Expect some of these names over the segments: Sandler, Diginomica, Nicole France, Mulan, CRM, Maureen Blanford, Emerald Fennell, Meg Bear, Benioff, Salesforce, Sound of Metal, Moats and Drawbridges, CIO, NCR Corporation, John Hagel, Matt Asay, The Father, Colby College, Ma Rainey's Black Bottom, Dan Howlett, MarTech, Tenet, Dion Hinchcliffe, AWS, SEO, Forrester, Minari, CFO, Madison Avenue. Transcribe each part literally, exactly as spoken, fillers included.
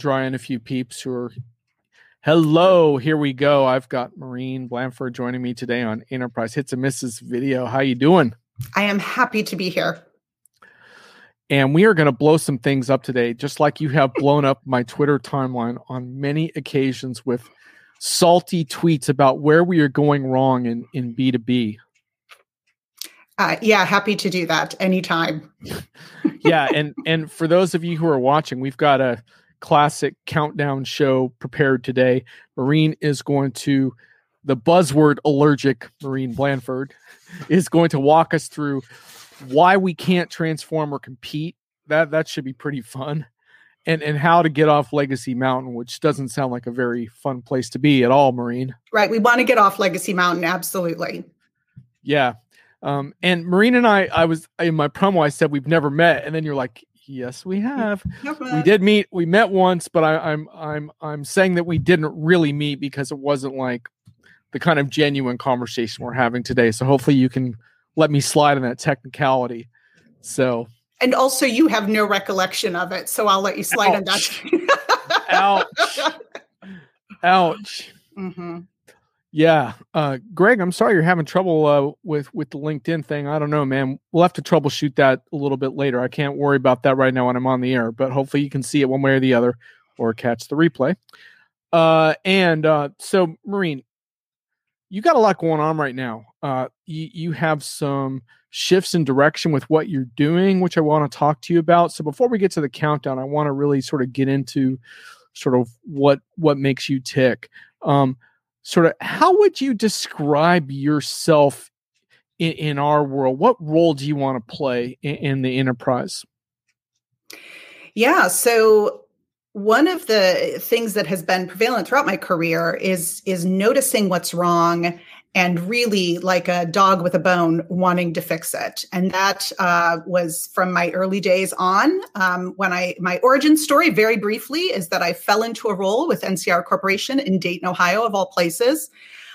draw in a few peeps who are, hello, here we go. I've got Maureen Blanford joining me today on Enterprise Hits and Misses video. How you doing? I am happy to be here. And we are going to blow some things up today, just like you have blown up my Twitter timeline on many occasions with salty tweets about where we are going wrong in, in B two B. Uh, yeah, happy to do that anytime. Yeah, and and for those of you who are watching, we've got a classic countdown show prepared today. Maureen is going to, the buzzword allergic Maureen Blanford, is going to walk us through why we can't transform or compete. That that should be pretty fun. And and how to get off Legacy Mountain, which doesn't sound like a very fun place to be at all, Maureen. Right. We want to get off Legacy Mountain. Absolutely. Yeah. Um, and Maureen and I, I was in my promo, I said, we've never met. And then you're like, yes, we have. Never. We did meet. We met once, but I, I'm, I'm, I'm saying that we didn't really meet because it wasn't like the kind of genuine conversation we're having today. So hopefully you can let me slide on that technicality. So, and also you have no recollection of it. So I'll let you slide on that. Ouch. Ouch. Mm-hmm. Yeah. Uh, Greg, I'm sorry you're having trouble uh, with, with the LinkedIn thing. I don't know, man. We'll have to troubleshoot that a little bit later. I can't worry about that right now when I'm on the air, but hopefully you can see it one way or the other or catch the replay. Uh, and uh, so, Maureen, you got a lot going on right now. Uh, you, you have some shifts in direction with what you're doing, which I want to talk to you about. So before we get to the countdown, I want to really sort of get into sort of what what makes you tick. Um Sort of, how would you describe yourself in, in our world? What role do you want to play in, in the enterprise? Yeah, so one of the things that has been prevalent throughout my career is is noticing what's wrong and really, like a dog with a bone, wanting to fix it. And that uh, was from my early days on. Um, when I, my origin story, very briefly, is that I fell into a role with N C R Corporation in Dayton, Ohio, of all places.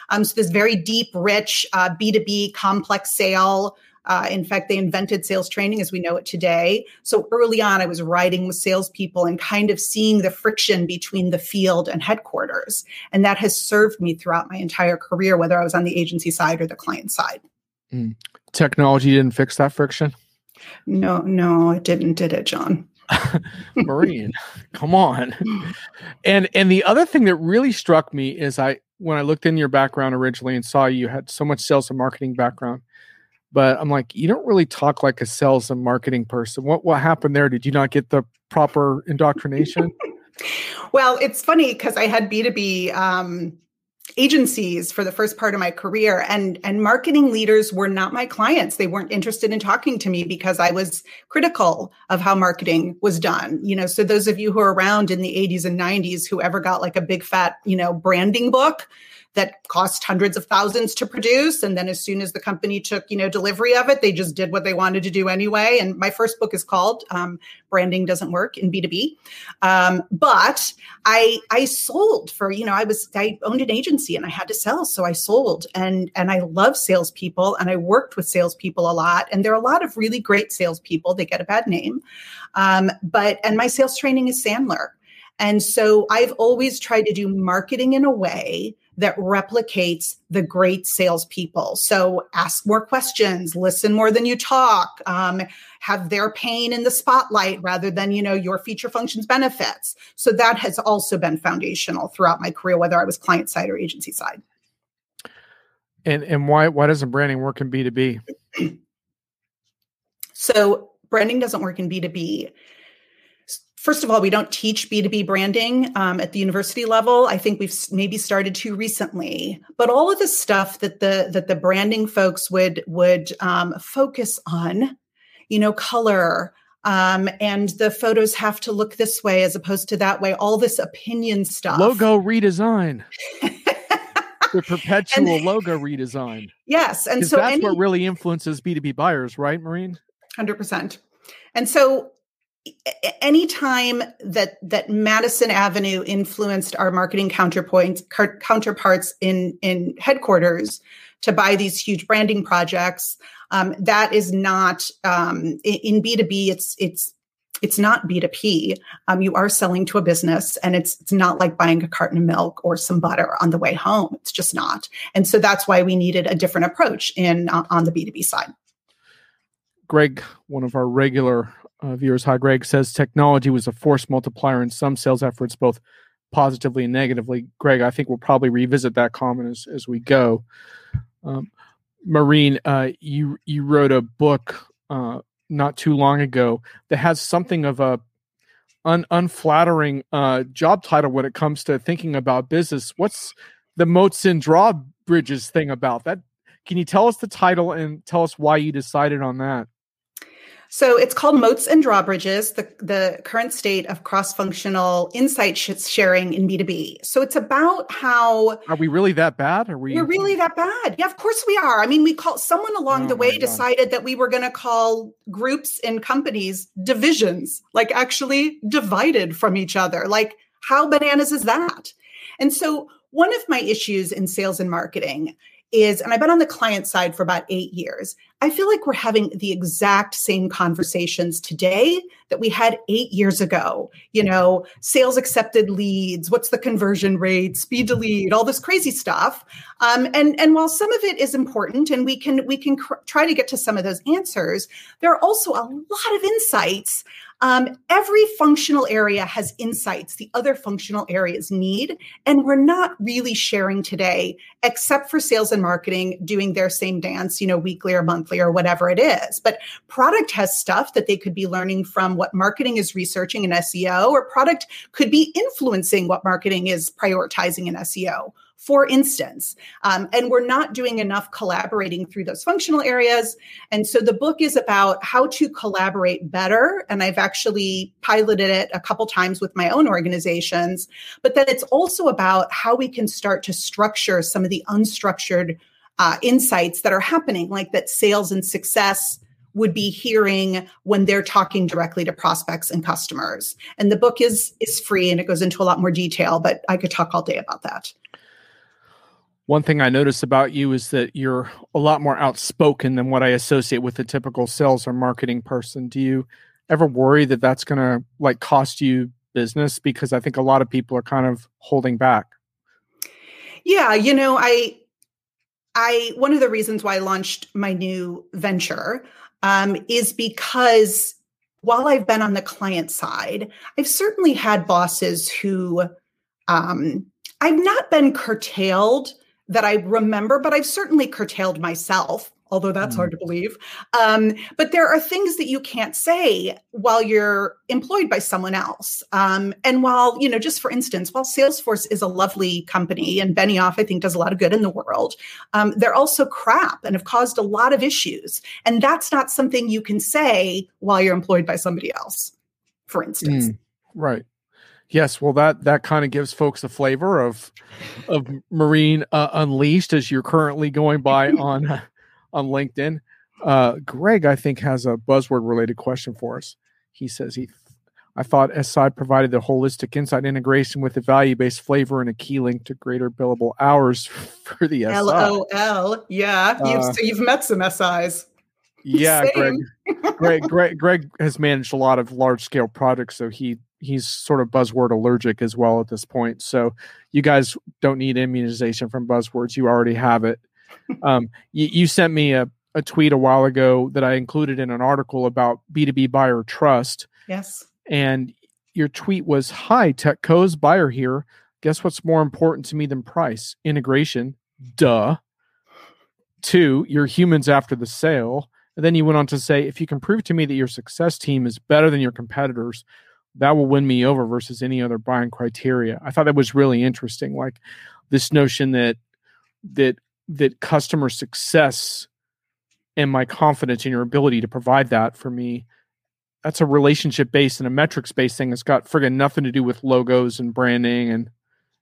Um, so this very deep, rich uh, B two B complex sale. Uh, in fact, they invented sales training as we know it today. So early on, I was riding with salespeople and kind of seeing the friction between the field and headquarters. And that has served me throughout my entire career, whether I was on the agency side or the client side. Mm. Technology didn't fix that friction? No, no, it didn't, did it, John? Maureen, come on. And and the other thing that really struck me is I when I looked in your background originally and saw you had so much sales and marketing background, but I'm like, you don't really talk like a sales and marketing person. What what happened there? Did you not get the proper indoctrination? Well, it's funny because I had B two B um, agencies for the first part of my career, and and marketing leaders were not my clients. They weren't interested in talking to me because I was critical of how marketing was done. You know, so those of you who are around in the eighties and nineties, who ever got like a big fat, you know, branding book that cost hundreds of thousands to produce. And then as soon as the company took, you know, delivery of it, they just did what they wanted to do anyway. And my first book is called um, Branding Doesn't Work in B two B. Um, but I I sold for, you know, I was I owned an agency and I had to sell. So I sold and, and I love salespeople and I worked with salespeople a lot. And there are a lot of really great salespeople. They get a bad name. Um, but and my sales training is Sandler. And so I've always tried to do marketing in a way that replicates the great salespeople. So ask more questions, listen more than you talk, um, have their pain in the spotlight rather than, you know, your feature functions benefits. So that has also been foundational throughout my career, whether I was client side or agency side. And and why why doesn't branding work in B two B? So branding doesn't work in B two B. First of all, we don't teach B two B branding um, at the university level. I think we've maybe started to recently, but all of the stuff that the that the branding folks would would um, focus on, you know, color um, and the photos have to look this way as opposed to that way. All this opinion stuff. Logo redesign. The perpetual and, logo redesign. Yes, and so that's any, what really influences B two B buyers, right, Maureen? one hundred percent. And so. Anytime that that Madison Avenue influenced our marketing counterpoints car, counterparts in in headquarters to buy these huge branding projects, um, that is not um, in B two B. It's it's it's not B two P. Um, you are selling to a business, and it's it's not like buying a carton of milk or some butter on the way home. It's just not. And so that's why we needed a different approach in uh, on the B two B side. Greg, one of our regular uh, viewers, hi Greg, says technology was a force multiplier in some sales efforts, both positively and negatively. Greg, I think we'll probably revisit that comment as, as we go. Um, Maureen, uh, you you wrote a book uh, not too long ago that has something of a un- unflattering uh, job title when it comes to thinking about business. What's the Moats and Drawbridges thing about that? Can you tell us the title and tell us why you decided on that? So it's called Moats and Drawbridges, the, the current state of cross-functional insight sharing in B two B. So it's about how... Are we really that bad? Are we... We're really that bad. Yeah, of course we are. I mean, we call someone along oh the way decided that we were going to call groups in companies divisions, like actually divided from each other. Like, how bananas is that? And so one of my issues in sales and marketing is, and I've been on the client side for about eight years, I feel like we're having the exact same conversations today that we had eight years ago. You know, sales accepted leads, what's the conversion rate, speed to lead, all this crazy stuff. Um, and, and while some of it is important and we can, we can cr- try to get to some of those answers, there are also a lot of insights. Um, every functional area has insights the other functional areas need, and we're not really sharing today, except for sales and marketing doing their same dance, you know, weekly or monthly or whatever it is. But product has stuff that they could be learning from what marketing is researching in S E O, or product could be influencing what marketing is prioritizing in S E O. For instance, um, and we're not doing enough collaborating through those functional areas. And so the book is about how to collaborate better. And I've actually piloted it a couple times with my own organizations, but then it's also about how we can start to structure some of the unstructured uh, insights that are happening, like that sales and success would be hearing when they're talking directly to prospects and customers. And the book is is free and it goes into a lot more detail, but I could talk all day about that. One thing I notice about you is that you're a lot more outspoken than what I associate with a typical sales or marketing person. Do you ever worry that that's going to like cost you business? Because I think a lot of people are kind of holding back. Yeah, you know, I, I one of the reasons why I launched my new venture um, is because while I've been on the client side, I've certainly had bosses who um, I've not been curtailed that I remember, but I've certainly curtailed myself, although that's mm. hard to believe. Um, but there are things that you can't say while you're employed by someone else. Um, and while, you know, just for instance, while Salesforce is a lovely company and Benioff, I think, does a lot of good in the world, um, they're also crap and have caused a lot of issues. And that's not something you can say while you're employed by somebody else, for instance. Mm. Right. Yes, well, that that kind of gives folks a flavor of of Maureen uh, Unleashed, as you're currently going by on uh, on LinkedIn. Uh, Greg, I think, has a buzzword-related question for us. He says, he, I thought S I provided the holistic insight integration with the value-based flavor and a key link to greater billable hours for the S I. L O L, yeah. Uh, you've, so you've met some S Is. Yeah, Greg, Greg, Greg, Greg has managed a lot of large-scale projects, so he... he's sort of buzzword allergic as well at this point. So you guys don't need immunization from buzzwords. You already have it. Um, you, you sent me a, a tweet a while ago that I included in an article about B two B buyer trust. Yes. And your tweet was, hi, TechCo's buyer here. Guess what's more important to me than price? Integration. Duh. Two, you're humans after the sale. And then you went on to say, if you can prove to me that your success team is better than your competitors, that will win me over versus any other buying criteria. I thought that was really interesting. Like this notion that that that customer success and my confidence in your ability to provide that for me, that's a relationship-based and a metrics-based thing. It's got friggin' nothing to do with logos and branding. And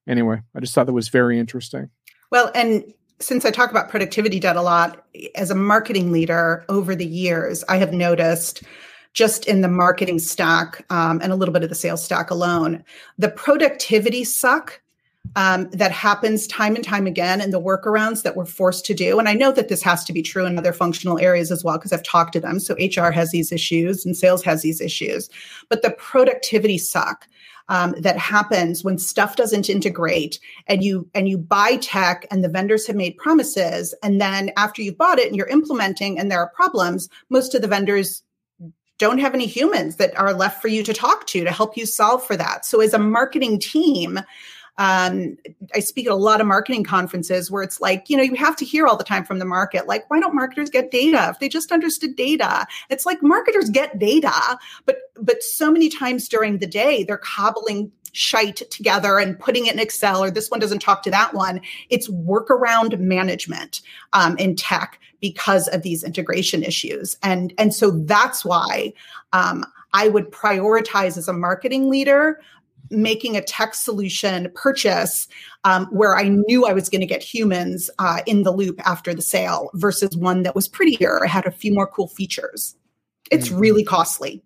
anyway, I just thought that was very interesting. Well, and since I talk about productivity debt a lot, as a marketing leader over the years, I have noticed just in the marketing stack um, and a little bit of the sales stack alone, the productivity suck um, that happens time and time again, and the workarounds that we're forced to do. And I know that this has to be true in other functional areas as well, because I've talked to them. So H R has these issues and sales has these issues, but the productivity suck Um, that happens when stuff doesn't integrate, and you and you buy tech and the vendors have made promises, and then after you've bought it and you're implementing and there are problems, most of the vendors don't have any humans that are left for you to talk to to help you solve for that. So as a marketing team, um, I speak at a lot of marketing conferences where it's like, you know, you have to hear all the time from the market, like, why don't marketers get data? If they just understood data, it's like marketers get data, but but so many times during the day, they're cobbling shite together and putting it in Excel, or this one doesn't talk to that one. It's workaround management um, in tech because of these integration issues. And, and so that's why um, I would prioritize as a marketing leader making a tech solution purchase um, where I knew I was going to get humans uh, in the loop after the sale versus one that was prettier or had a few more cool features. It's mm-hmm. really costly.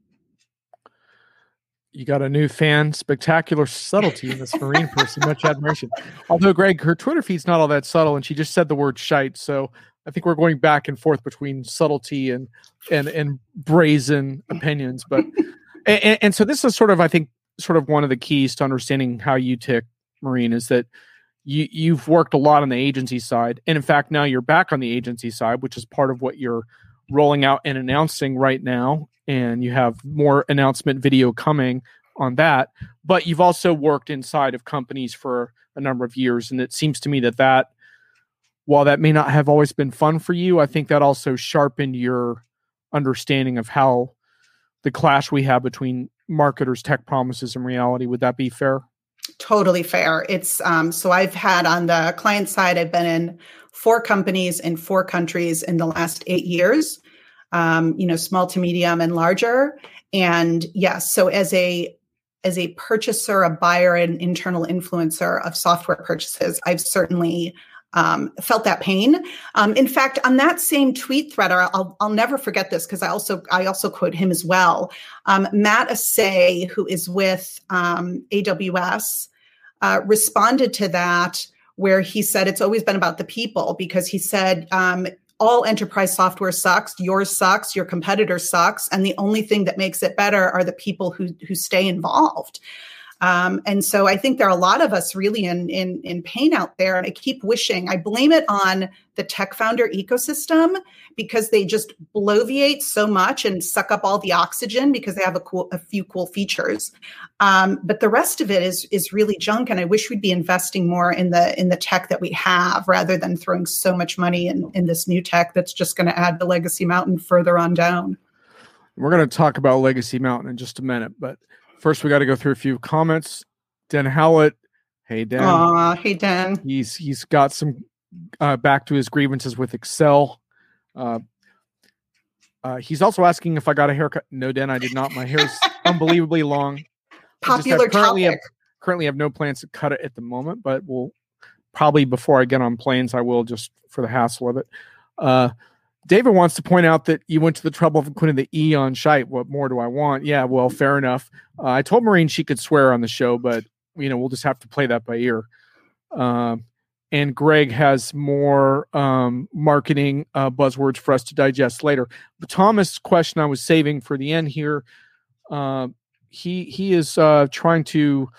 You got a new fan, spectacular subtlety in this Marine person. Much admiration. Although, Greg, her Twitter feed's not all that subtle, and she just said the word shite. So I think we're going back and forth between subtlety and and and brazen opinions. But and, and so this is sort of, I think, sort of one of the keys to understanding how you tick, Maureen, is that you, you've worked a lot on the agency side. And in fact, now you're back on the agency side, which is part of what you're rolling out and announcing right now. And you have more announcement video coming on that. But you've also worked inside of companies for a number of years. And it seems to me that that, while that may not have always been fun for you, I think that also sharpened your understanding of how the clash we have between marketers' tech promises and reality. Would that be fair? Totally fair. It's um, so I've had on the client side, I've been in four companies in four countries in the last eight years, um, you know, small to medium and larger. And yes, so as a as a purchaser, a buyer, an internal influencer of software purchases, I've certainly Um, felt that pain. Um, in fact, on that same tweet thread, I'll, I'll never forget this because I also I also quote him as well. Um, Matt Asay, who is with um, A W S, uh, responded to that where he said it's always been about the people, because he said um, all enterprise software sucks, yours sucks, your competitor sucks, and the only thing that makes it better are the people who who stay involved. Um, and so I think there are a lot of us really in, in, in pain out there. And I keep wishing, I blame it on the tech founder ecosystem because they just bloviate so much and suck up all the oxygen because they have a, cool, a few cool features. Um, but the rest of it is, is really junk. And I wish we'd be investing more in the, in the tech that we have rather than throwing so much money in, in this new tech that's just going to add the legacy mountain further on down. We're going to talk about legacy mountain in just a minute, but first, we got to go through a few comments. Dan Howlett. Hey, Dan. Aw, hey, Dan. He's He's got some uh, back to his grievances with Excel. Uh, uh, he's also asking if I got a haircut. No, Dan, I did not. My hair's unbelievably long. Popular have, currently topic. Have, currently have no plans to cut it at the moment, but we'll probably before I get on planes, I will just for the hassle of it. Uh, David wants to point out that you went to the trouble of including the E on shite. What more do I want? Yeah, well, fair enough. Uh, I told Maureen she could swear on the show, but you know we'll just have to play that by ear. Um, and Greg has more um, marketing uh, buzzwords for us to digest later. But Thomas' question I was saving for the end here. Uh, he he is uh, trying to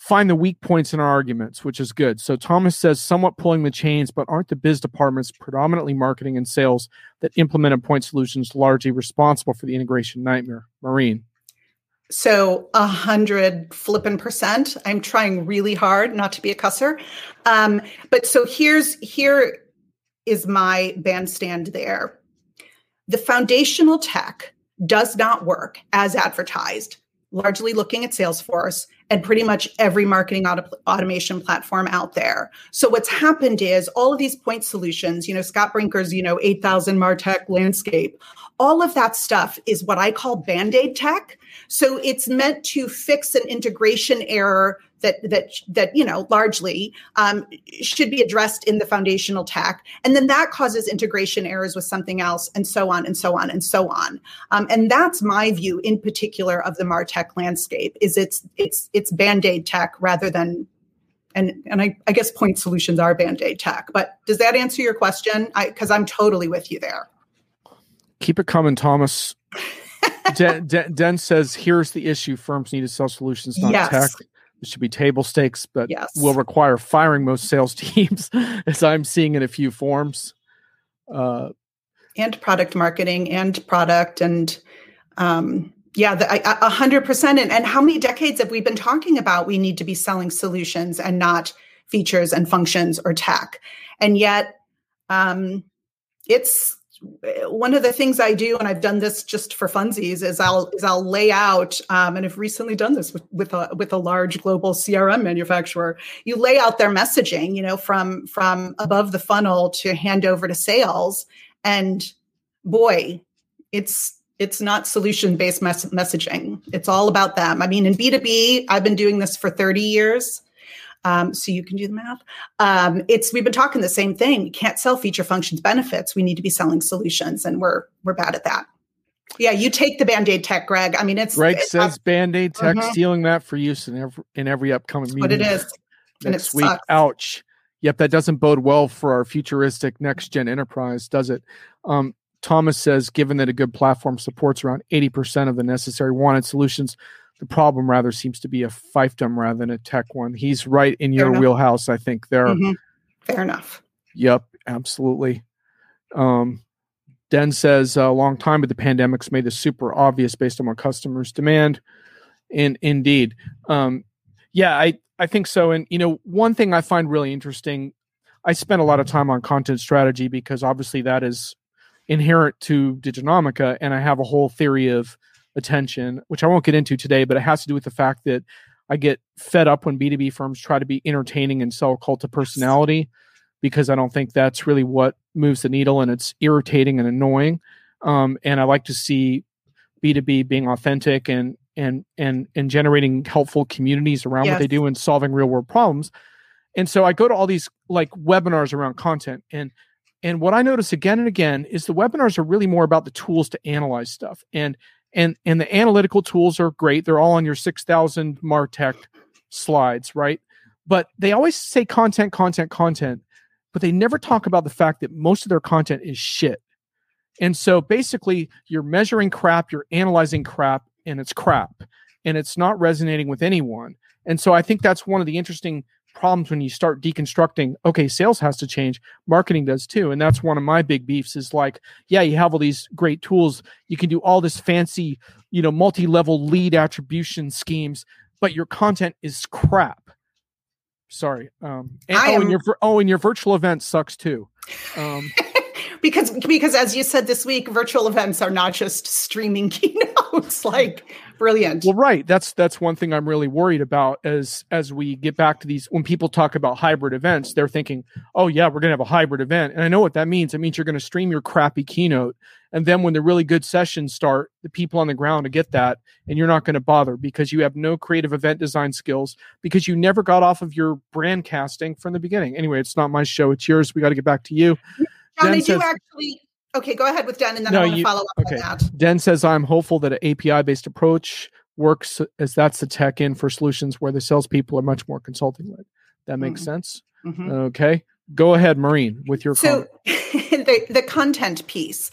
find the weak points in our arguments, which is good. So Thomas says, somewhat pulling the chains, but aren't the biz departments, predominantly marketing and sales, that implemented point solutions largely responsible for the integration nightmare? Maureen. So a hundred flippin' percent. I'm trying really hard not to be a cusser. Um, but so here's here is my bandstand there. The foundational tech does not work as advertised, largely looking at Salesforce and pretty much every marketing auto- automation platform out there. So what's happened is all of these point solutions, you know, Scott Brinker's, you know, eight thousand MarTech landscape, all of that stuff is what I call Band-Aid tech. So it's meant to fix an integration error that, that, that you know, largely um, should be addressed in the foundational tech. And then that causes integration errors with something else and so on and so on and so on. Um, and that's my view in particular of the MarTech landscape is it's, it's, it's Band-Aid tech rather than And and I, I guess point solutions are Band-Aid tech. But does that answer your question? Because I'm totally with you there. Keep it coming, Thomas. Den, Den, Den says, here's the issue. Firms need to sell solutions, not yes. tech. It should be table stakes, but yes. will require firing most sales teams, as I'm seeing in a few forms. Uh, and product marketing and product and... Um, Yeah, the, a hundred percent. And how many decades have we been talking about we need to be selling solutions and not features and functions or tech? And yet um, it's one of the things I do, and I've done this just for funsies, is I'll is I'll lay out, um, and I've recently done this with with a, with a large global C R M manufacturer. You lay out their messaging, you know, from from above the funnel to hand over to sales. And boy, it's It's not solution-based mes- messaging. It's all about them. I mean, in B two B, I've been doing this for thirty years, um, so you can do the math. Um, it's we've been talking the same thing. We can't sell feature, functions, benefits. We need to be selling solutions, and we're we're bad at that. Yeah, you take the Band-Aid tech, Greg. I mean, it's Greg it, says uh, Band-Aid tech, uh-huh. stealing that for use in every in every upcoming meeting. But it is next week. Sucks. Ouch. Yep, that doesn't bode well for our futuristic next-gen enterprise, does it? Um, Thomas says, given that a good platform supports around eighty percent of the necessary wanted solutions, the problem rather seems to be a fiefdom rather than a tech one. He's right in your wheelhouse, I think, there. Mm-hmm. Fair enough. Yep, absolutely. Um, Den says, a long time, but the pandemic's made this super obvious based on what customers demand. And indeed. Um, yeah, I, I think so. And, you know, one thing I find really interesting, I spent a lot of time on content strategy because obviously that is inherent to Diginomica, and I have a whole theory of attention, which I won't get into today, but it has to do with the fact that I get fed up when B two B firms try to be entertaining and sell a cult of personality, because I don't think that's really what moves the needle, and it's irritating and annoying. Um, and I like to see B two B being authentic and and and and generating helpful communities around yes. what they do and solving real world problems. And so I go to all these like webinars around content, and And what I notice again and again is the webinars are really more about the tools to analyze stuff. And and and the analytical tools are great. They're all on your six thousand MarTech slides, right? But they always say content, content, content, but they never talk about the fact that most of their content is shit. And so basically you're measuring crap, you're analyzing crap, and it's crap. And it's not resonating with anyone. And so I think that's one of the interesting problems when you start deconstructing, okay, sales has to change, marketing does too. And that's one of my big beefs is like, yeah, you have all these great tools. You can do all this fancy, you know, multi-level lead attribution schemes, but your content is crap. Sorry. Um, and, oh, am... and your, oh, and your virtual event sucks too. Um, because, because as you said this week, virtual events are not just streaming keynotes, like brilliant. Well, right. That's, that's one thing I'm really worried about as, as we get back to these, when people talk about hybrid events, they're thinking, oh yeah, we're going to have a hybrid event. And I know what that means. It means you're going to stream your crappy keynote. And then when the really good sessions start, the people on the ground will get that. And you're not going to bother because you have no creative event design skills because you never got off of your brand casting from the beginning. Anyway, it's not my show. It's yours. We got to get back to you. John, they do actually. Okay, go ahead with Den, and then no, I want to follow up okay. on that. Den says, I'm hopeful that an A P I-based approach works, as that's the tech in for solutions where the salespeople are much more consulting-led. That makes mm-hmm. sense? Mm-hmm. Okay. Go ahead, Maureen, with your so, comment. the, the content piece,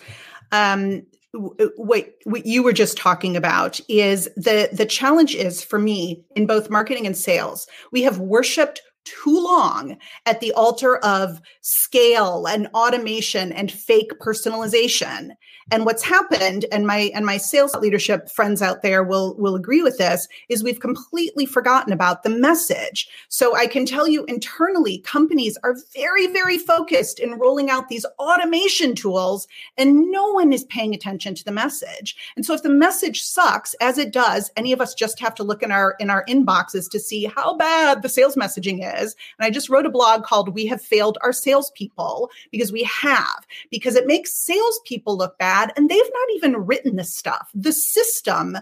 um, what, what you were just talking about is the, the challenge is, for me, in both marketing and sales, we have worshipped too long at the altar of scale and automation and fake personalization. And what's happened, and my and my sales leadership friends out there will will agree with this, is we've completely forgotten about the message. So I can tell you internally, companies are very, very focused in rolling out these automation tools, and no one is paying attention to the message. And so if the message sucks, as it does, any of us just have to look in our in our inboxes to see how bad the sales messaging is. Is. And I just wrote a blog called We Have Failed Our Salespeople, because we have, because it makes salespeople look bad. And they've not even written this stuff. The system,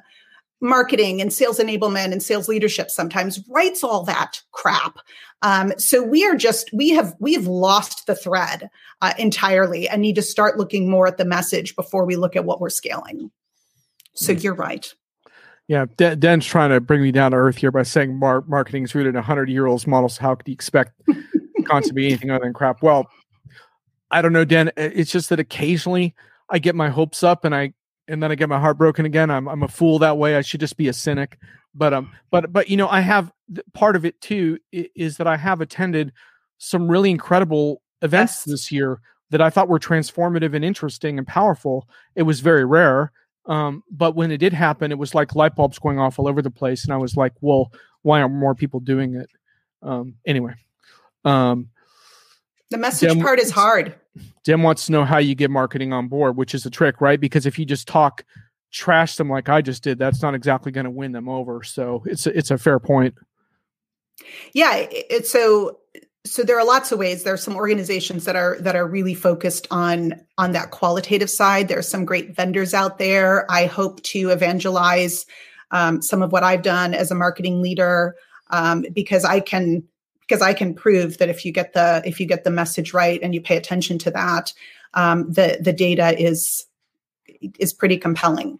marketing and sales enablement and sales leadership sometimes writes all that crap. Um, so we are just, we have, we've lost the thread uh, entirely and need to start looking more at the message before we look at what we're scaling. So mm. you're right. Yeah, D- Den's trying to bring me down to earth here by saying mar- marketing is rooted in one hundred year old models. How could you expect content to be anything other than crap? Well, I don't know, Dan. It's just that occasionally I get my hopes up and I and then I get my heart broken again. I'm I'm a fool that way. I should just be a cynic. But um, but but you know, I have part of it too is that I have attended some really incredible events this year that I thought were transformative and interesting and powerful. It was very rare. Um, but when it did happen, it was like light bulbs going off all over the place. And I was like, well, why aren't more people doing it? Um, anyway. Um, the message Dem, part is hard. Dem wants to know how you get marketing on board, which is the trick, right? Because if you just talk trash them like I just did, that's not exactly going to win them over. So it's a, it's a fair point. Yeah. It, it, so... So there are lots of ways. There are some organizations that are that are really focused on on that qualitative side. There are some great vendors out there. I hope to evangelize um, some of what I've done as a marketing leader um, because I can because I can prove that if you get the if you get the message right and you pay attention to that, um, the the data is is pretty compelling.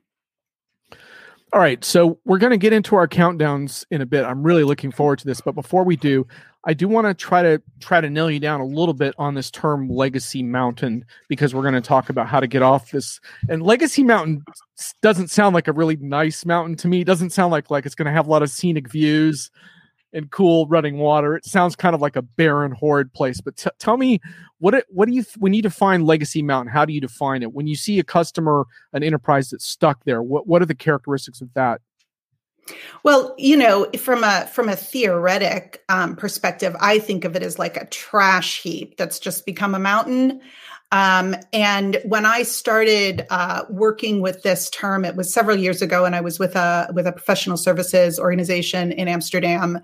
All right, so we're going to get into our countdowns in a bit. I'm really looking forward to this, but before we do, I do want to try to try to nail you down a little bit on this term legacy mountain, because we're going to talk about how to get off this. And legacy mountain doesn't sound like a really nice mountain to me. It doesn't sound like like it's going to have a lot of scenic views and cool running water. It sounds kind of like a barren, horrid place. But t- tell me, what it, what do you when you define legacy mountain? How do you define it? When you see a customer, an enterprise that's stuck there, what what are the characteristics of that? Well, you know, from a from a theoretic um, perspective, I think of it as like a trash heap that's just become a mountain. Um, and when I started uh, working with this term, it was several years ago, and I was with a with a professional services organization in Amsterdam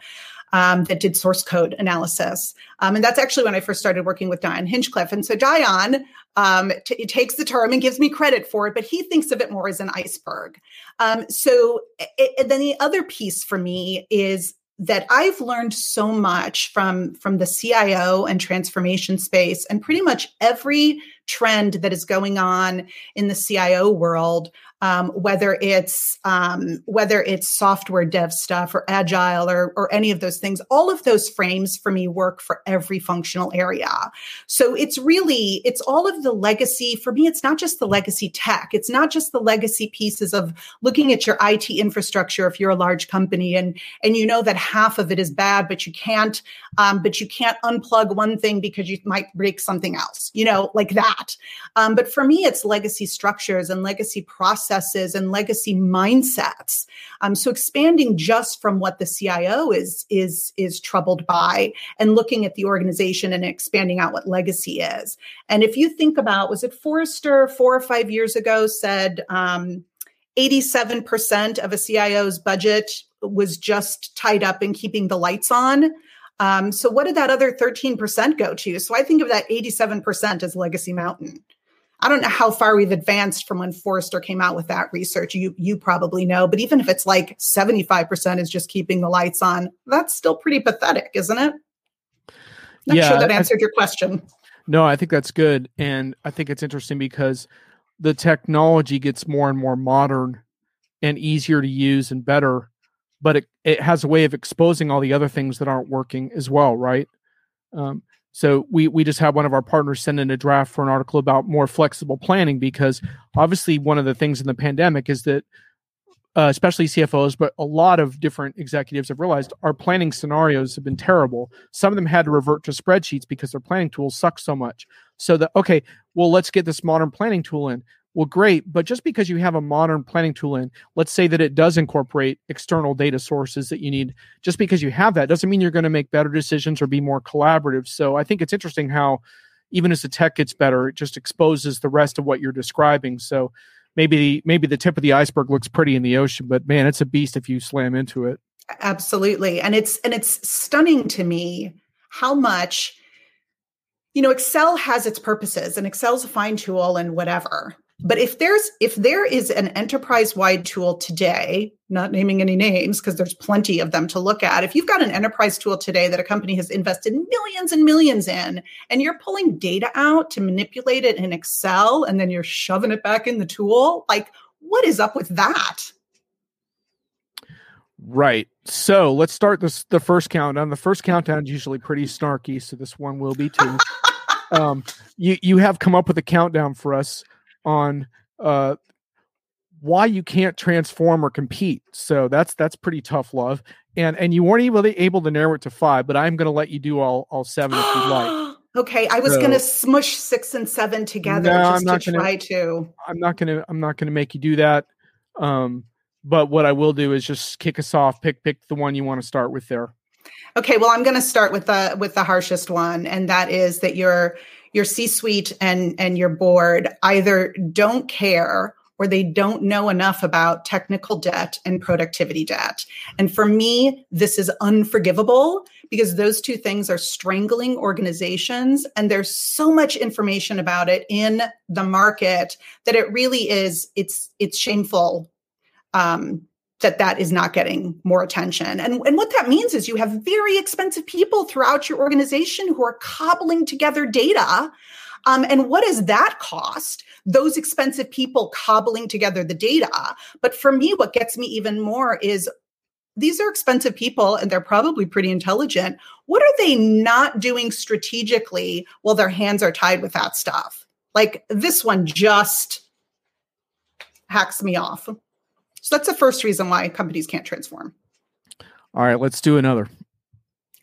um, that did source code analysis. Um, and that's actually when I first started working with Dion Hinchcliffe. And so Dion um, t- takes the term and gives me credit for it, but he thinks of it more as an iceberg. Um, so it, and then the other piece for me is that I've learned so much from, from the C I O and transformation space, and pretty much every trend that is going on in the C I O world, um, whether it's um, whether it's software dev stuff or agile or, or any of those things. All of those frames for me work for every functional area. So it's really, it's all of the legacy. For me, it's not just the legacy tech. It's not just the legacy pieces of looking at your I T infrastructure if you're a large company and and you know that half of it is bad, but you can't um, but you can't unplug one thing because you might break something else, you know, like that. Um, but for me, it's legacy structures and legacy processes and legacy mindsets. Um, so expanding just from what the C I O is is is troubled by, and looking at the organization and expanding out what legacy is. And if you think about, was it Forrester four or five years ago said um, eighty-seven percent of a C I O's budget was just tied up in keeping the lights on. Um, so what did that other thirteen percent go to? So I think of that eighty-seven percent as legacy mountain. I don't know how far we've advanced from when Forrester came out with that research. You you probably know, but even if it's like seventy-five percent is just keeping the lights on, that's still pretty pathetic, isn't it? Not yeah, sure that answered th- your question. No, I think that's good. And I think it's interesting because the technology gets more and more modern and easier to use and better, but it, it has a way of exposing all the other things that aren't working as well, right? Um, so we we just had one of our partners send in a draft for an article about more flexible planning, because obviously one of the things in the pandemic is that, uh, especially C F Os, but a lot of different executives have realized our planning scenarios have been terrible. Some of them had to revert to spreadsheets because their planning tools suck so much. So that, okay, well, let's get this modern planning tool in. Well, great, but just because you have a modern planning tool in, let's say that it does incorporate external data sources that you need. Just because you have that doesn't mean you're going to make better decisions or be more collaborative. So I think it's interesting how even as the tech gets better, it just exposes the rest of what you're describing. So maybe the, maybe the tip of the iceberg looks pretty in the ocean, but man, it's a beast if you slam into it. Absolutely. And it's and it's stunning to me how much, you know, Excel has its purposes, and Excel's a fine tool and whatever. But if there's if there is an enterprise-wide tool today, not naming any names because there's plenty of them to look at, if you've got an enterprise tool today that a company has invested millions and millions in, and you're pulling data out to manipulate it in Excel, and then you're shoving it back in the tool, like, what is up with that? Right. So let's start this the first countdown. The first countdown is usually pretty snarky, so this one will be too. um, you you have come up with a countdown for us on uh, why you can't transform or compete. So that's that's pretty tough love. And and you weren't able to, able to narrow it to five, but I'm going to let you do all all seven if you'd like. Okay, I was so, going to smush six and seven together no, just I'm not to gonna, try to. I'm not going to. I'm not going to make you do that. Um, but what I will do is just kick us off. Pick pick the one you want to start with there. Okay, well, I'm going to start with the with the harshest one, and that is that your your C-suite and and your board either don't care or they don't know enough about technical debt and productivity debt. And for me, this is unforgivable because those two things are strangling organizations. And there's so much information about it in the market that it really is, it's it's shameful um, that that is not getting more attention. And, and what that means is you have very expensive people throughout your organization who are cobbling together data. Um, and what does that cost? Those expensive people cobbling together the data. But for me, what gets me even more is these are expensive people and they're probably pretty intelligent. What are they not doing strategically while their hands are tied with that stuff? Like this one just hacks me off. So that's the first reason why companies can't transform. All right, let's do another.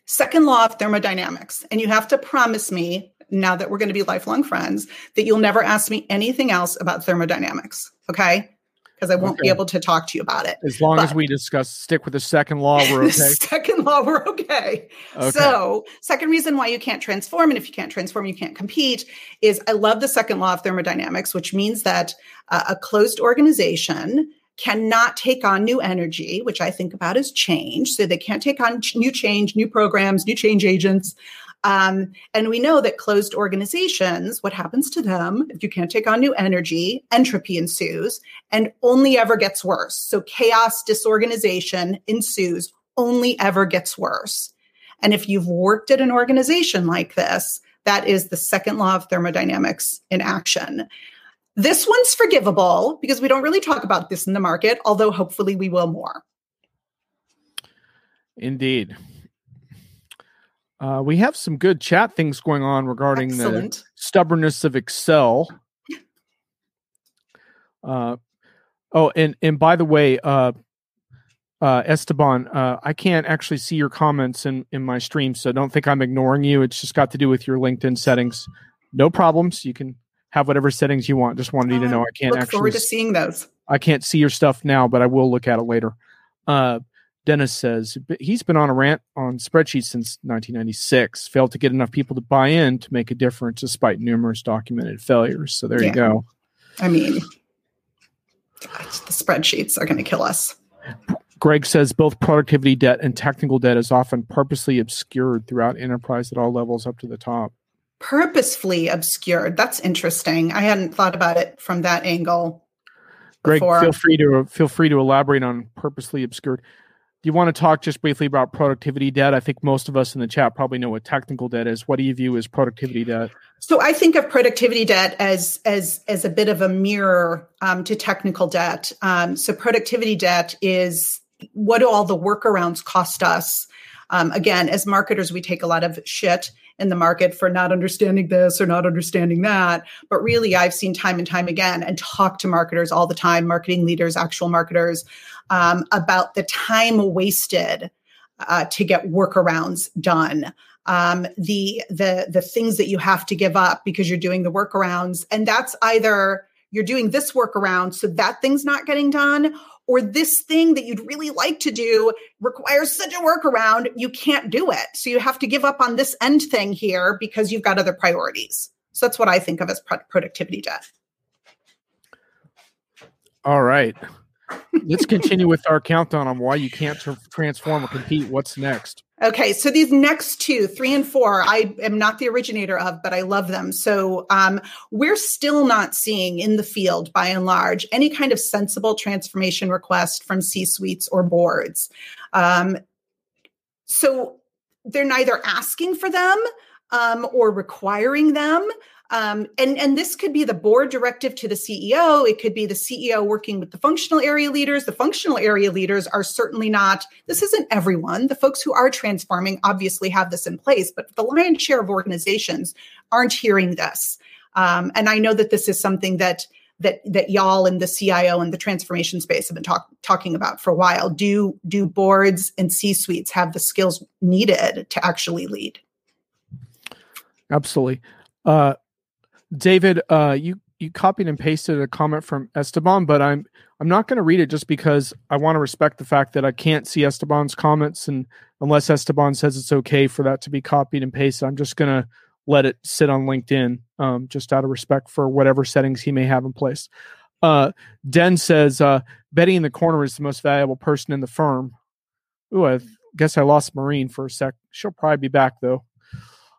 Second law of thermodynamics. And you have to promise me, now that we're going to be lifelong friends, that you'll never ask me anything else about thermodynamics. Okay. Because I won't okay. be able to talk to you about it. As long but, as we discuss, stick with the second law, we're okay. Second law, we're okay. okay. So second reason why you can't transform, and if you can't transform, you can't compete, is I love the second law of thermodynamics, which means that uh, a closed organization cannot take on new energy, which I think about as change. So they can't take on ch- new change, new programs, new change agents. Um, and we know that closed organizations, what happens to them if you can't take on new energy, entropy ensues and only ever gets worse. So chaos, disorganization ensues, only ever gets worse. And if you've worked at an organization like this, that is the second law of thermodynamics in action. This one's forgivable because we don't really talk about this in the market, although hopefully we will more. Indeed. Uh, we have some good chat things going on regarding Excellent. the stubbornness of Excel. Uh, oh, and, and by the way, uh, uh, Esteban, uh, I can't actually see your comments in, in my stream, so don't think I'm ignoring you. It's just got to do with your LinkedIn settings. No problems. You can have whatever settings you want. Just wanted you to know I can't look actually. Look forward to seeing those. I can't see your stuff now, but I will look at it later. Uh, Dennis says he's been on a rant on spreadsheets since nineteen ninety-six, failed to get enough people to buy in to make a difference despite numerous documented failures. So there yeah. you go. I mean, the spreadsheets are going to kill us. Greg says both productivity debt and technical debt is often purposely obscured throughout enterprise at all levels up to the top. Purposefully obscured. That's interesting. I hadn't thought about it from that angle before. Greg, feel free to feel free to elaborate on purposely obscured. Do you want to talk just briefly about productivity debt? I think most of us in the chat probably know what technical debt is. What do you view as productivity debt? So I think of productivity debt as as as a bit of a mirror um, to technical debt. Um, so productivity debt is what do all the workarounds cost us? Um, again, as marketers, we take a lot of shit in the market for not understanding this or not understanding that. But really, I've seen time and time again and talk to marketers all the time, marketing leaders, actual marketers, Um, about the time wasted uh, to get workarounds done, um, the the the things that you have to give up because you're doing the workarounds, and that's either you're doing this workaround so that thing's not getting done, or this thing that you'd really like to do requires such a workaround you can't do it, so you have to give up on this end thing here because you've got other priorities. So that's what I think of as pro- productivity debt. All right. Let's continue with our countdown on why you can't tr- transform or compete. What's next? Okay, so these next two, three and four, I am not the originator of, but I love them. So um, we're still not seeing in the field, by and large, any kind of sensible transformation request from C-suites or boards. Um, so they're neither asking for them, um, or requiring them. Um, and, and this could be the board directive to the C E O. It could be the C E O working with the functional area leaders. The functional area leaders are certainly not, this isn't everyone. The folks who are transforming obviously have this in place, but the lion's share of organizations aren't hearing this. Um, and I know that this is something that that that y'all in the C I O and the transformation space have been talk, talking about for a while. Do, do boards and C-suites have the skills needed to actually lead? Absolutely. Uh, David, uh, you, you copied and pasted a comment from Esteban, but I'm I'm not going to read it just because I want to respect the fact that I can't see Esteban's comments, and unless Esteban says it's okay for that to be copied and pasted, I'm just going to let it sit on LinkedIn, um, just out of respect for whatever settings he may have in place. Uh, Den says, uh, Betty in the corner is the most valuable person in the firm. Ooh, I guess I lost Maureen for a sec. She'll probably be back, though.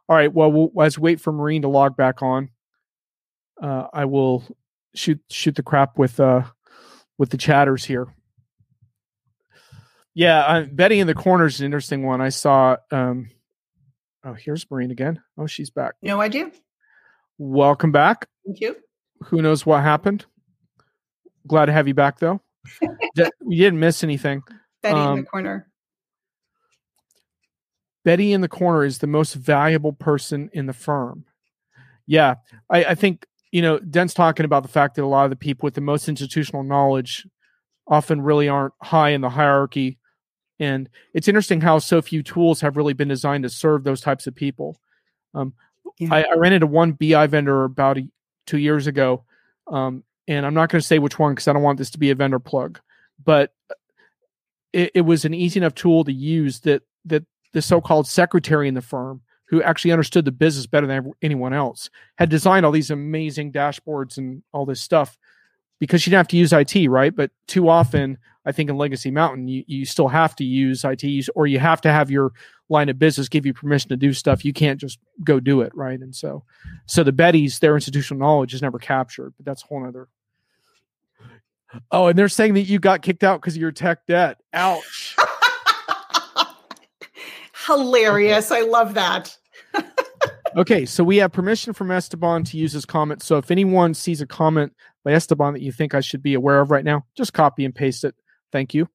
All right, well, we'll let's wait for Maureen to log back on. Uh, I will shoot shoot the crap with uh, with the chatters here. Yeah, I, Betty in the corner is an interesting one. I saw. Um, oh, here's Maureen again. Oh, she's back. No idea. Welcome back. Thank you. Who knows what happened? Glad to have you back, though. De- you didn't miss anything. Betty um, in the corner. Betty in the corner is the most valuable person in the firm. Yeah, I, I think, you know, Den's talking about the fact that a lot of the people with the most institutional knowledge often really aren't high in the hierarchy. And it's interesting how so few tools have really been designed to serve those types of people. Um, yeah. I, I ran into one B I vendor about a, two years ago, um, and I'm not going to say which one because I don't want this to be a vendor plug. But it, it was an easy enough tool to use that that the so-called secretary in the firm, who actually understood the business better than anyone else, had designed all these amazing dashboards and all this stuff because you didn't have to use I T, right? But too often, I think in Legacy Mountain, you, you still have to use I T, or you have to have your line of business give you permission to do stuff. You can't just go do it, right? And so so the Bettys, their institutional knowledge is never captured, but that's a whole other. Oh, and they're saying that you got kicked out because of your tech debt. Ouch. Hilarious. Okay. I love that. Okay, so we have permission from Esteban to use his comment. So if anyone sees a comment by Esteban that you think I should be aware of right now, just copy and paste it. Thank you.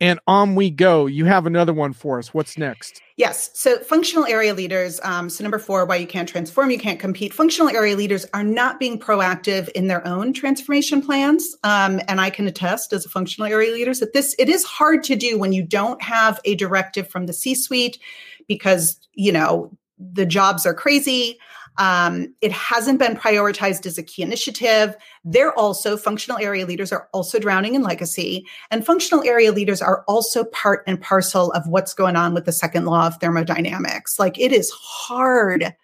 And on we go. You have another one for us. What's next? Yes. So functional area leaders. Um, so number four, why you can't transform, you can't compete. Functional area leaders are not being proactive in their own transformation plans. Um, and I can attest as a functional area leader that this, it is hard to do when you don't have a directive from the C-suite because, you know, the jobs are crazy. Um, it hasn't been prioritized as a key initiative. They're also, functional area leaders are also drowning in legacy, and functional area leaders are also part and parcel of what's going on with the second law of thermodynamics. Like, it is hard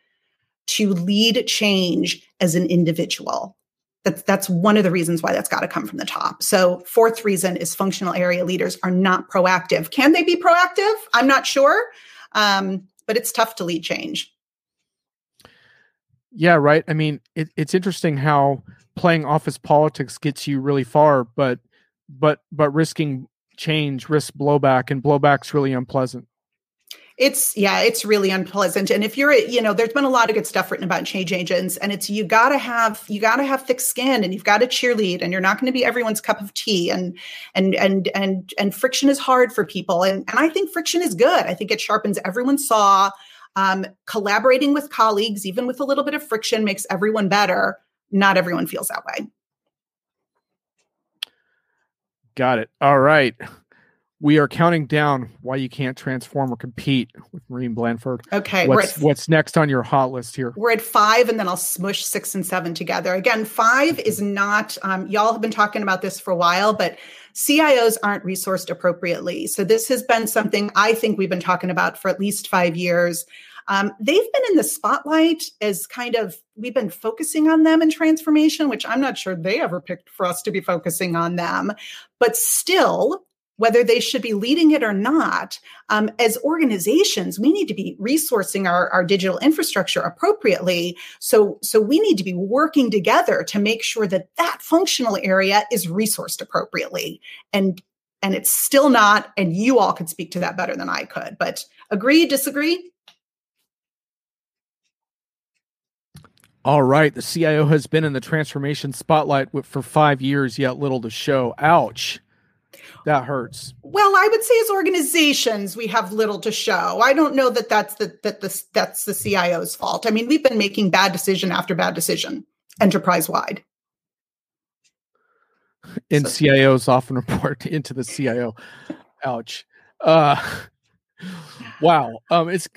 to lead change as an individual. That's, that's one of the reasons why that's got to come from the top. So fourth reason is functional area leaders are not proactive. Can they be proactive? I'm not sure. Um, but it's tough to lead change. Yeah, right. I mean, it, it's interesting how playing office politics gets you really far, but but but risking change risks blowback, and blowback's really unpleasant. It's yeah, it's really unpleasant. And if you're, you know, there's been a lot of good stuff written about change agents, and it's you gotta have you gotta have thick skin, and you've got to cheerlead, and you're not going to be everyone's cup of tea, and and and and and friction is hard for people, and and I think friction is good. I think it sharpens everyone's saw. Um, collaborating with colleagues, even with a little bit of friction, makes everyone better. Not everyone feels that way. Got it. All right. We are counting down why you can't transform or compete with Maureen Blanford. Okay. What's, at, what's next on your hot list here? We're at five, and then I'll smush six and seven together. Again, five is not, um, y'all have been talking about this for a while, but C I Os aren't resourced appropriately. So this has been something I think we've been talking about for at least five years. Um, they've been in the spotlight as kind of, we've been focusing on them in transformation, which I'm not sure they ever picked for us to be focusing on them, but still, whether they should be leading it or not, um, as organizations, we need to be resourcing our, our digital infrastructure appropriately. So, so we need to be working together to make sure that that functional area is resourced appropriately. And, and it's still not, and you all could speak to that better than I could, but agree, disagree? All right. The C I O has been in the transformation spotlight for five years, yet little to show. Ouch. That hurts. Well, I would say as organizations, we have little to show. I don't know that that's the, that the, that's the C I O's fault. I mean, we've been making bad decision after bad decision enterprise-wide. And so. C I Os often report into the C I O. Ouch. Uh, wow. Um, it's...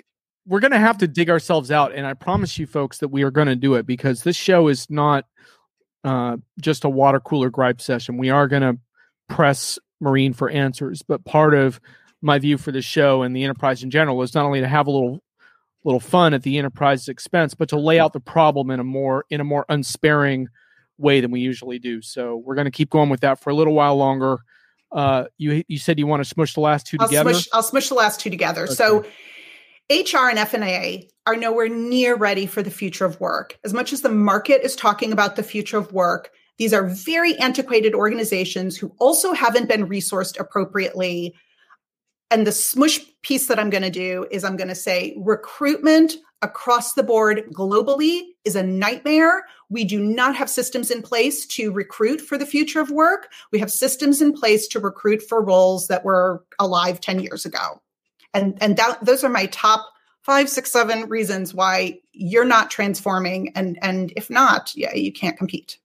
We're going to have to dig ourselves out. And I promise you folks that we are going to do it, because this show is not uh, just a water cooler gripe session. We are going to press Maureen for answers. But part of my view for the show and the enterprise in general is not only to have a little little fun at the enterprise's expense, but to lay out the problem in a more in a more unsparing way than we usually do. So we're going to keep going with that for a little while longer. Uh, you you said you want to smush the last two I'll together? Smush, I'll smush the last two together. Okay. So H R and F and A are nowhere near ready for the future of work. As much as the market is talking about the future of work, these are very antiquated organizations who also haven't been resourced appropriately. And the smush piece that I'm going to do is I'm going to say recruitment across the board globally is a nightmare. We do not have systems in place to recruit for the future of work. We have systems in place to recruit for roles that were alive ten years ago. And and that, those are my top five, six, seven reasons why you're not transforming. And and if not, yeah, you can't compete.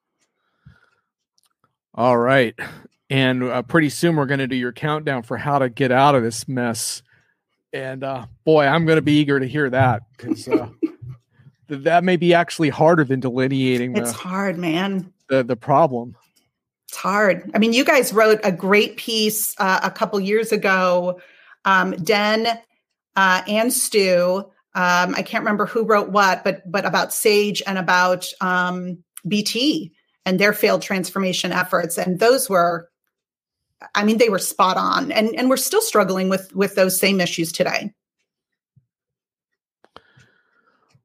All right. And uh, pretty soon we're going to do your countdown for how to get out of this mess. And uh, boy, I'm going to be eager to hear that, because uh, th- that may be actually harder than delineating. The, it's hard, man. The the problem. It's hard. I mean, you guys wrote a great piece uh, a couple years ago. Um, Den uh, and Stu, um, I can't remember who wrote what, but but about Sage and about um, B T and their failed transformation efforts. And those were, I mean, they were spot on. And and we're still struggling with with those same issues today.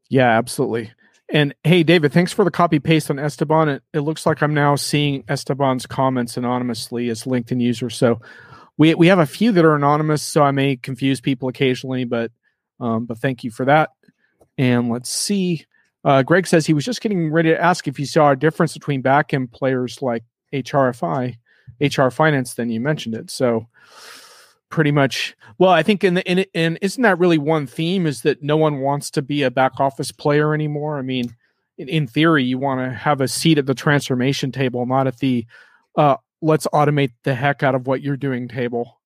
Yeah, absolutely. And hey, David, thanks for the copy paste on Esteban. It, it looks like I'm now seeing Esteban's comments anonymously as LinkedIn user. So We we have a few that are anonymous, so I may confuse people occasionally, but um, but thank you for that. And let's see. Uh, Greg says he was just getting ready to ask if you saw a difference between back-end players like H R F I, H R Finance, then you mentioned it. So pretty much, well, I think in the in and isn't that really one theme, is that no one wants to be a back office player anymore? I mean, in, in theory, you want to have a seat at the transformation table, not at the uh, let's automate the heck out of what you're doing table.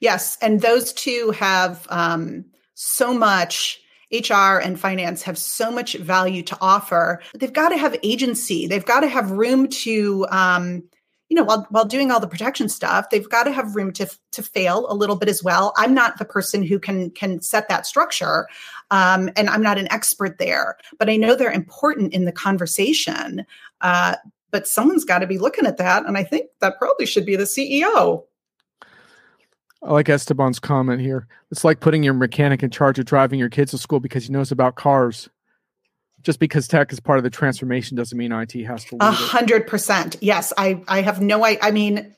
Yes. And those two have um, so much, H R and finance have so much value to offer. They've got to have agency. They've got to have room to, um, you know, while, while doing all the protection stuff, they've got to have room to, to fail a little bit as well. I'm not the person who can, can set that structure. Um, and I'm not an expert there, but I know they're important in the conversation. Uh, But someone's got to be looking at that. And I think that probably should be the C E O. I like Esteban's comment here. It's like putting your mechanic in charge of driving your kids to school because he knows about cars. Just because tech is part of the transformation doesn't mean I T has to lead it. A hundred percent. Yes. I, I have no I. I mean,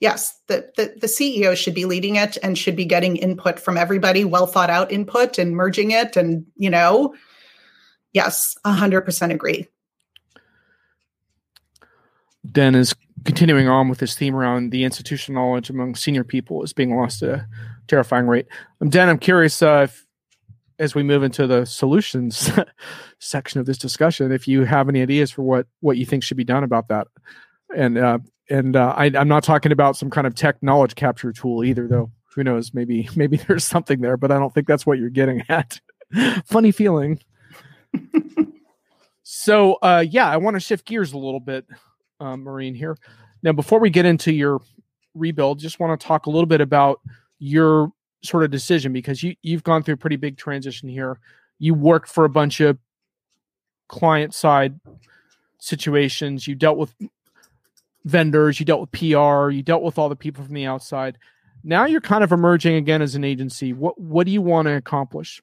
yes, the, the, the C E O should be leading it and should be getting input from everybody, well thought out input, and merging it. And, you know, yes, a hundred percent agree. Den is continuing on with his theme around the institutional knowledge among senior people is being lost at a terrifying rate. Um, Den, I'm curious uh, if, as we move into the solutions section of this discussion, if you have any ideas for what, what you think should be done about that. And uh, and uh, I, I'm not talking about some kind of tech knowledge capture tool either, though. Who knows? Maybe maybe there's something there, but I don't think that's what you're getting at. Funny feeling. So, uh, yeah, I want to shift gears a little bit. Uh, Maureen here. Now, before we get into your rebuild, just want to talk a little bit about your sort of decision, because you, you've gone through a pretty big transition here. You worked for a bunch of client-side situations. You dealt with vendors. You dealt with P R. You dealt with all the people from the outside. Now you're kind of emerging again as an agency. What, what do you want to accomplish?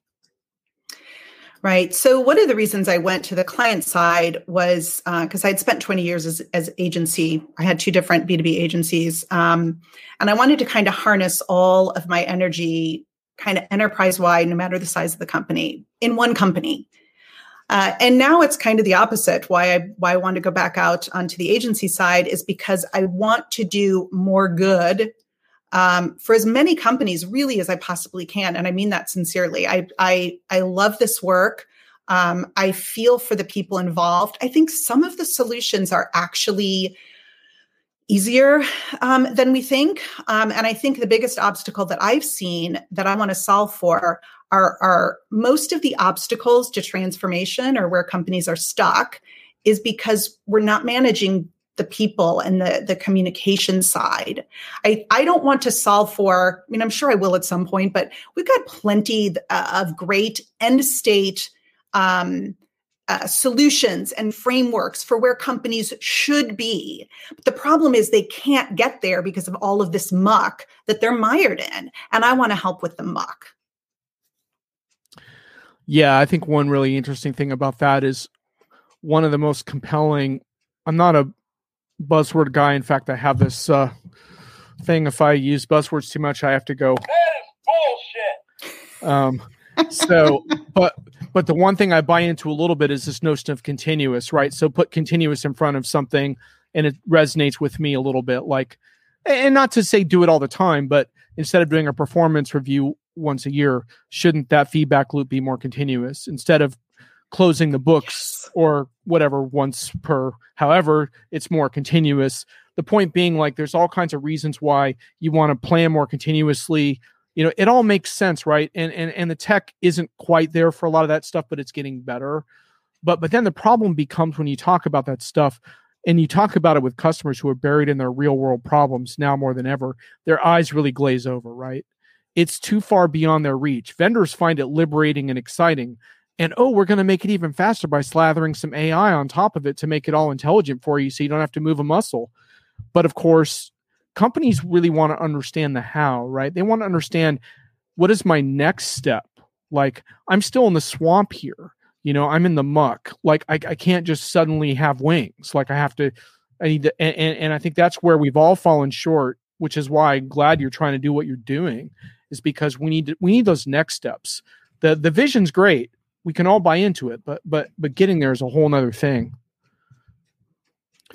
Right. So one of the reasons I went to the client side was because uh, I'd spent twenty years as, as agency. I had two different B two B agencies. Um, and I wanted to kind of harness all of my energy kind of enterprise wide, no matter the size of the company, in one company. Uh, and now it's kind of the opposite. Why I why I want to go back out onto the agency side is because I want to do more good um, for as many companies really as I possibly can. And I mean that sincerely. I I I love this work. Um, I feel for the people involved. I think some of the solutions are actually easier um, than we think. Um, and I think the biggest obstacle that I've seen that I want to solve for are, are most of the obstacles to transformation or where companies are stuck is because we're not managing the people and the, the communication side. I, I don't want to solve for, I mean, I'm sure I will at some point, but we've got plenty of great end state um Uh, solutions and frameworks for where companies should be. But the problem is they can't get there because of all of this muck that they're mired in. And I want to help with the muck. Yeah, I think one really interesting thing about that is one of the most compelling. I'm not a buzzword guy. In fact, I have this uh, thing. If I use buzzwords too much, I have to go, that is bullshit. Um, so, but but the one thing I buy into a little bit is this notion of continuous, right? So put continuous in front of something and it resonates with me a little bit. Like, and not to say do it all the time, but instead of doing a performance review once a year, shouldn't that feedback loop be more continuous? Instead of closing the books yes. or whatever once per however, it's more continuous. The point being, like, there's all kinds of reasons why you want to plan more continuously. You know, it all makes sense, right? And and and the tech isn't quite there for a lot of that stuff, but it's getting better. But but then the problem becomes when you talk about that stuff and you talk about it with customers who are buried in their real world problems now more than ever, their eyes really glaze over, right? It's too far beyond their reach. Vendors find it liberating and exciting. And, oh, we're going to make it even faster by slathering some A I on top of it to make it all intelligent for you so you don't have to move a muscle. But of course, companies really want to understand the how, right? They want to understand, what is my next step? Like, I'm still in the swamp here. You know, I'm in the muck. Like, I, I can't just suddenly have wings. Like, I have to, I need to, and, and, and I think that's where we've all fallen short, which is why I'm glad you're trying to do what you're doing, is because we need to, we need those next steps. The the vision's great. We can all buy into it, but but but getting there is a whole nother thing.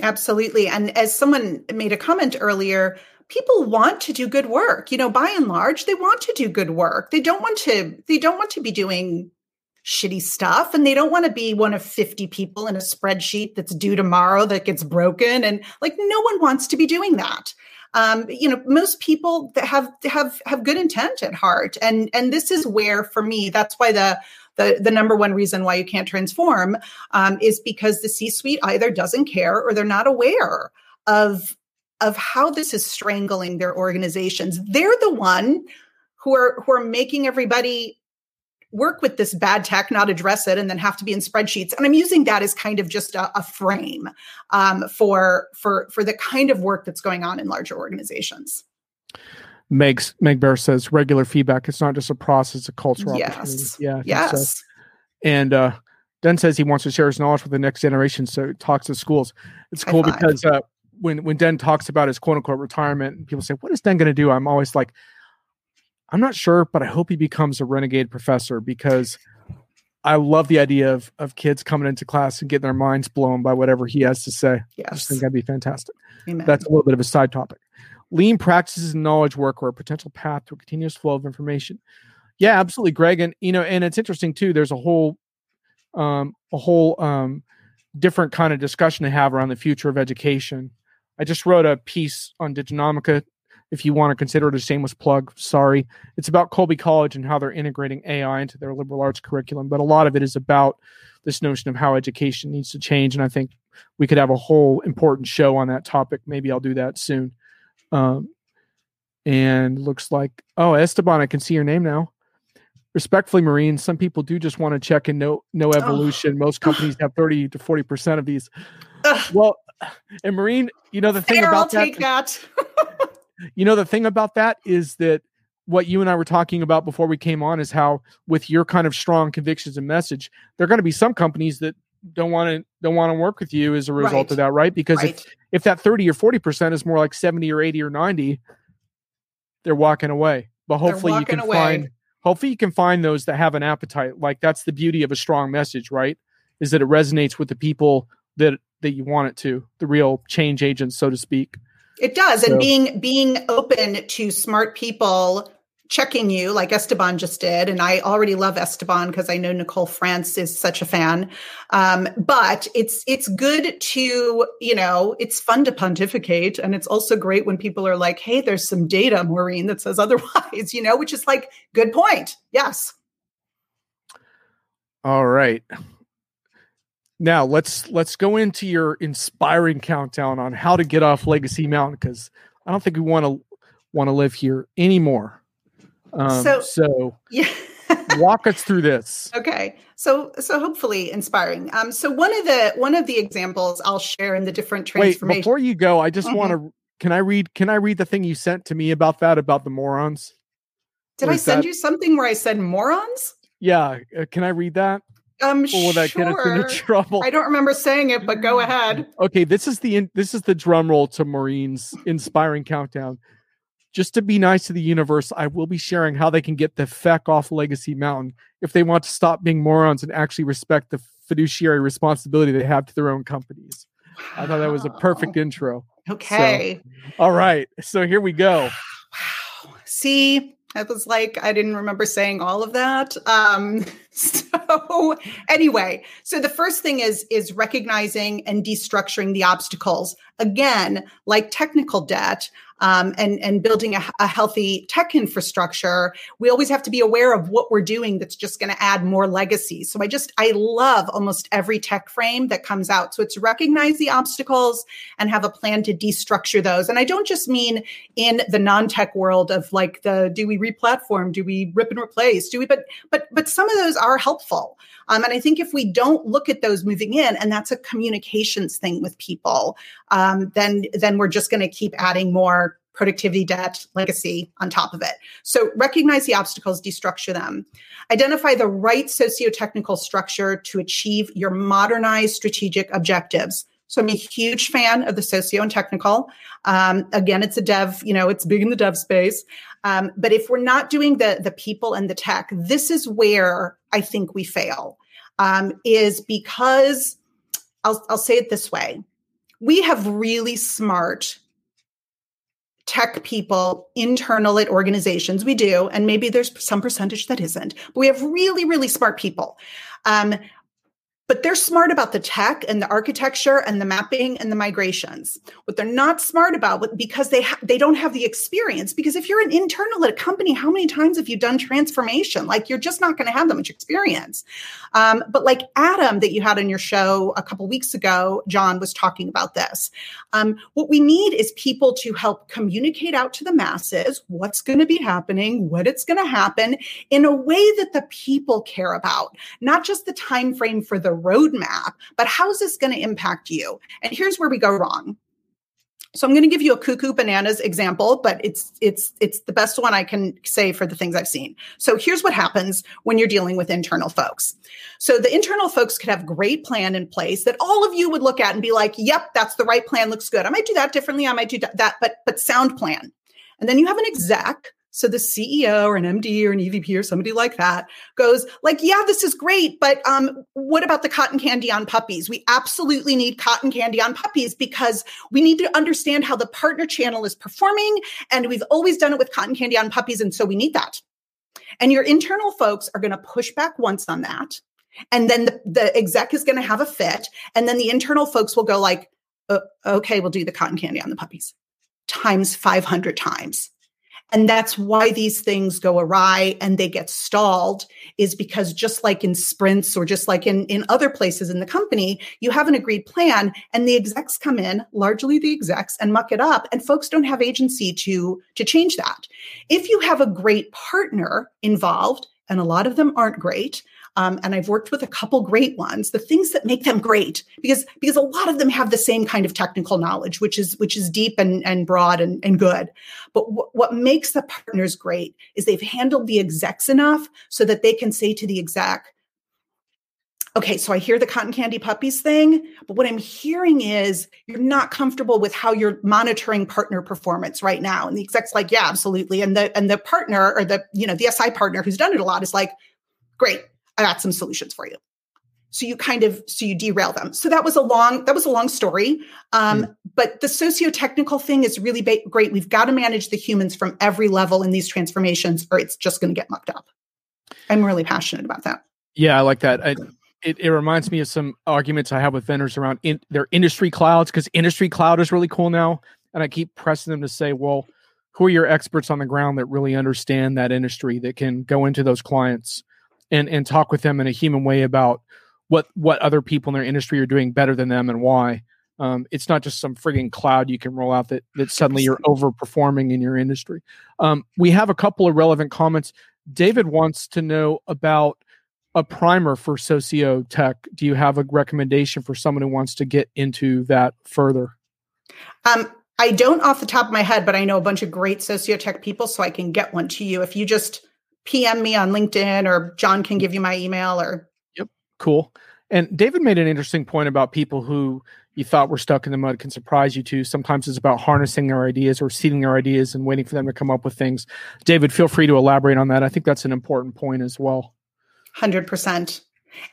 Absolutely. And as someone made a comment earlier, people want to do good work. You know, by and large, they want to do good work. They don't want to, they don't want to be doing shitty stuff, and they don't want to be one of fifty people in a spreadsheet that's due tomorrow that gets broken. And like, no one wants to be doing that. Um, you know, most people that have, have, have good intent at heart. And, and this is where, for me, that's why the, The, the number one reason why you can't transform um, is because the C-suite either doesn't care or they're not aware of, of how this is strangling their organizations. They're the one who are, who are making everybody work with this bad tech, not address it, and then have to be in spreadsheets. And I'm using that as kind of just a, a frame um, for, for, for the kind of work that's going on in larger organizations. Meg, Meg Bear says regular feedback. It's not just a process, it's a cultural yes. opportunity. Yeah, yes. So. And uh, Dan says he wants to share his knowledge with the next generation, so it talks to schools. It's cool because uh, when, when Den talks about his quote-unquote retirement, and people say, what is Den going to do? I'm always like, I'm not sure, but I hope he becomes a renegade professor, because I love the idea of of kids coming into class and getting their minds blown by whatever he has to say. Yes. I just think that'd be fantastic. Amen. That's a little bit of a side topic. Lean practices and knowledge work are a potential path to a continuous flow of information. Yeah, absolutely, Greg. And, you know, and it's interesting too, there's a whole, um, a whole um, different kind of discussion to have around the future of education. I just wrote a piece on Diginomica, if you want to consider it a shameless plug, sorry. It's about Colby College and how they're integrating A I into their liberal arts curriculum. But a lot of it is about this notion of how education needs to change. And I think we could have a whole important show on that topic. Maybe I'll do that soon. Um, and looks like, oh, Esteban, I can see your name now. Respectfully, Maureen, some people do just want to check and no, no evolution. Oh. Most companies have thirty to forty percent of these. Ugh. Well, and Maureen, you know, the thing there, about I'll that, take that. you know, the thing about that is that what you and I were talking about before we came on is how with your kind of strong convictions and message, there are going to be some companies that don't want to don't want to work with you as a result right. of that, right? Because right. if if that thirty or forty percent is more like seventy or eighty or ninety, they're walking away. But hopefully you can away. find hopefully you can find those that have an appetite. Like, that's the beauty of a strong message, right? is that it resonates with the people that that you want it to, the real change agents, so to speak. It does. So. And being being open to smart people checking you, like Esteban just did. And I already love Esteban because I know Nicole France is such a fan. Um, but it's it's good to, you know, it's fun to pontificate. And it's also great when people are like, hey, there's some data, Maureen, that says otherwise, you know, which is like, good point. Yes. All right. Now let's let's go into your inspiring countdown on how to get off Legacy Mountain, because I don't think we want to want to live here anymore. Um, so, so yeah. Walk us through this. Okay. So, so hopefully inspiring. Um, so one of the, one of the examples I'll share in the different transformations. Wait, before you go, I just mm-hmm. want to, can I read, can I read the thing you sent to me about that, about the morons? Did or I send that? You something where I said morons? Yeah. Uh, can I read that? Um, or will that sure. get us into trouble? I don't remember saying it, but go ahead. Okay. This is the, in, this is the drum roll to Maureen's inspiring countdown. Just to be nice to the universe, I will be sharing how they can get the feck off Legacy Mountain if they want to stop being morons and actually respect the fiduciary responsibility they have to their own companies. Wow. I thought that was a perfect intro. Okay. So, all right. So here we go. Wow. See, I was like, I didn't remember saying all of that. Um, so anyway, so the first thing is, is recognizing and destructuring the obstacles. Again, like technical debt, Um, and, and building a, a healthy tech infrastructure, we always have to be aware of what we're doing that's just going to add more legacy. So I just, I love almost every tech frame that comes out. So it's recognize the obstacles and have a plan to destructure those. And I don't just mean in the non-tech world of like the, do we replatform? Do we rip and replace? Do we, but, but, but some of those are helpful. Um, and I think if we don't look at those moving in, and that's a communications thing with people, um, then, then we're just going to keep adding more productivity debt, legacy on top of it. So recognize the obstacles, destructure them. Identify the right socio-technical structure to achieve your modernized strategic objectives. So I'm a huge fan of the socio and technical. Um, again, it's a dev, you know, it's big in the dev space. Um, but if we're not doing the, the people and the tech, this is where I think we fail, um, is because, I'll, I'll say it this way, we have really smart tech people internal at organizations. We do, and maybe there's some percentage that isn't, but we have really, really smart people. Um, but they're smart about the tech and the architecture and the mapping and the migrations. What they're not smart about, because they ha- they don't have the experience, because if you're an internal at a company, how many times have you done transformation? Like, you're just not going to have that much experience. Um, but like Adam that you had on your show a couple weeks ago, John was talking about this. Um, what we need is people to help communicate out to the masses what's going to be happening, what it's going to happen in a way that the people care about, not just the time frame for the roadmap, but how's this going to impact you? And here's where we go wrong. So I'm going to give you a cuckoo bananas example, but it's it's it's the best one I can say for the things I've seen. So here's what happens when you're dealing with internal folks. So the internal folks could have great plan in place that all of you would look at and be like, yep, that's the right plan, looks good. I might do that differently. I might do that, but but sound plan. And then you have an exec. So the C E O or an M D or an E V P or somebody like that goes like, yeah, this is great, but um, what about the cotton candy on puppies? We absolutely need cotton candy on puppies because we need to understand how the partner channel is performing. And we've always done it with cotton candy on puppies. And so we need that. And your internal folks are going to push back once on that. And then the, the exec is going to have a fit. And then the internal folks will go like, oh, okay, we'll do the cotton candy on the puppies times five hundred times. And that's why these things go awry and they get stalled, is because just like in sprints or just like in, in other places in the company, you have an agreed plan and the execs come in, largely the execs, and muck it up. And folks don't have agency to, to change that. If you have a great partner involved, and a lot of them aren't great, Um, and I've worked with a couple great ones, the things that make them great, because because a lot of them have the same kind of technical knowledge, which is which is deep and, and broad and, and good. But w- what makes the partners great is they've handled the execs enough so that they can say to the exec, okay, so I hear the cotton candy puppies thing, but what I'm hearing is you're not comfortable with how you're monitoring partner performance right now. And the exec's like, yeah, absolutely. And the and the partner or the, you know, the S I partner who's done it a lot is like, great. I got some solutions for you. So you kind of, so you derail them. So that was a long, that was a long story. Um, mm. But the socio-technical thing is really ba- great. We've got to manage the humans from every level in these transformations, or it's just going to get mucked up. I'm really passionate about that. Yeah, I like that. I, it, it reminds me of some arguments I have with vendors around in, their industry clouds, because industry cloud is really cool now. And I keep pressing them to say, well, who are your experts on the ground that really understand that industry, that can go into those clients and, and talk with them in a human way about what what other people in their industry are doing better than them and why. Um, it's not just some frigging cloud you can roll out that that suddenly you're overperforming in your industry. Um, we have a couple of relevant comments. David wants to know about a primer for socio-tech. Do you have a recommendation for someone who wants to get into that further? Um, I don't off the top of my head, but I know a bunch of great socio-tech people, so I can get one to you. If you just P M me on LinkedIn, or John can give you my email. Or Yep, cool. And David made an interesting point about people who you thought were stuck in the mud can surprise you too. Sometimes it's about harnessing their ideas or seeding their ideas and waiting for them to come up with things. David, feel free to elaborate on that. I think that's an important point as well. one hundred percent.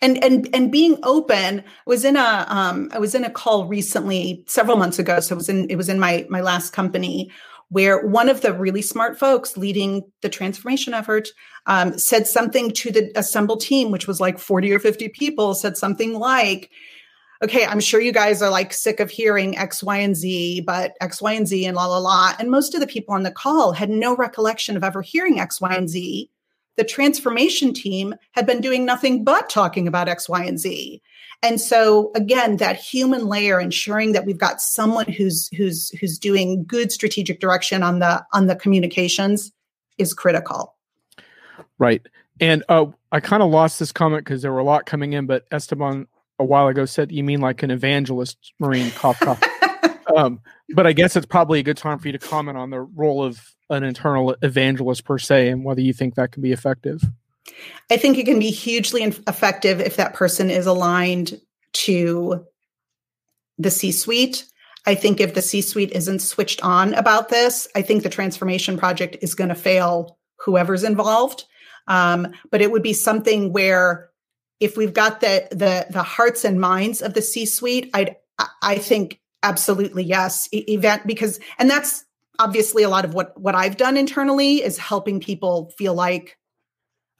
And and and being open. I was in a um, I was in a call recently, several months ago. So it was in it was in my my last company, where one of the really smart folks leading the transformation effort um, said something to the assembled team, which was like forty or fifty people, said something like, okay, I'm sure you guys are like sick of hearing X, Y, and Z, but X, Y, and Z and la, la, la. And most of the people on the call had no recollection of ever hearing X, Y, and Z. The transformation team had been doing nothing but talking about X, Y, and Z. And so again, that human layer, ensuring that we've got someone who's who's who's doing good strategic direction on the on the communications is critical. Right. And uh, I kind of lost this comment because there were a lot coming in, but Esteban a while ago said, you mean like an evangelist, Maureen, cough, cough. Um, but I guess it's probably a good time for you to comment on the role of an internal evangelist per se, and whether you think that can be effective. I think it can be hugely effective if that person is aligned to the C-suite. I think if the C-suite isn't switched on about this, I think the transformation project is going to fail whoever's involved. Um, but it would be something where if we've got the the, the hearts and minds of the C-suite, I'd, I think absolutely yes. Event because, and that's obviously a lot of what, what I've done internally is helping people feel like,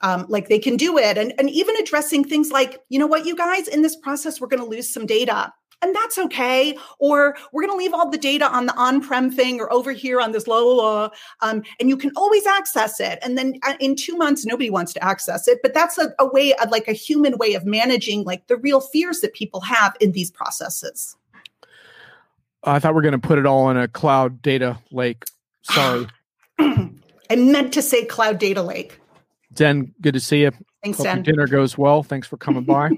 um, like they can do it. And, and even addressing things like, you know what, you guys, in this process, we're going to lose some data and that's okay. Or we're going to leave all the data on the on-prem thing or over here on this low law. Um, and you can always access it. And then in two months, nobody wants to access it, but that's a, a way of like a human way of managing like the real fears that people have in these processes. I thought we were going to put it all in a cloud data lake. Sorry. I meant to say cloud data lake. Den, good to see you. Thanks, Hope Den. Your dinner goes well. Thanks for coming by.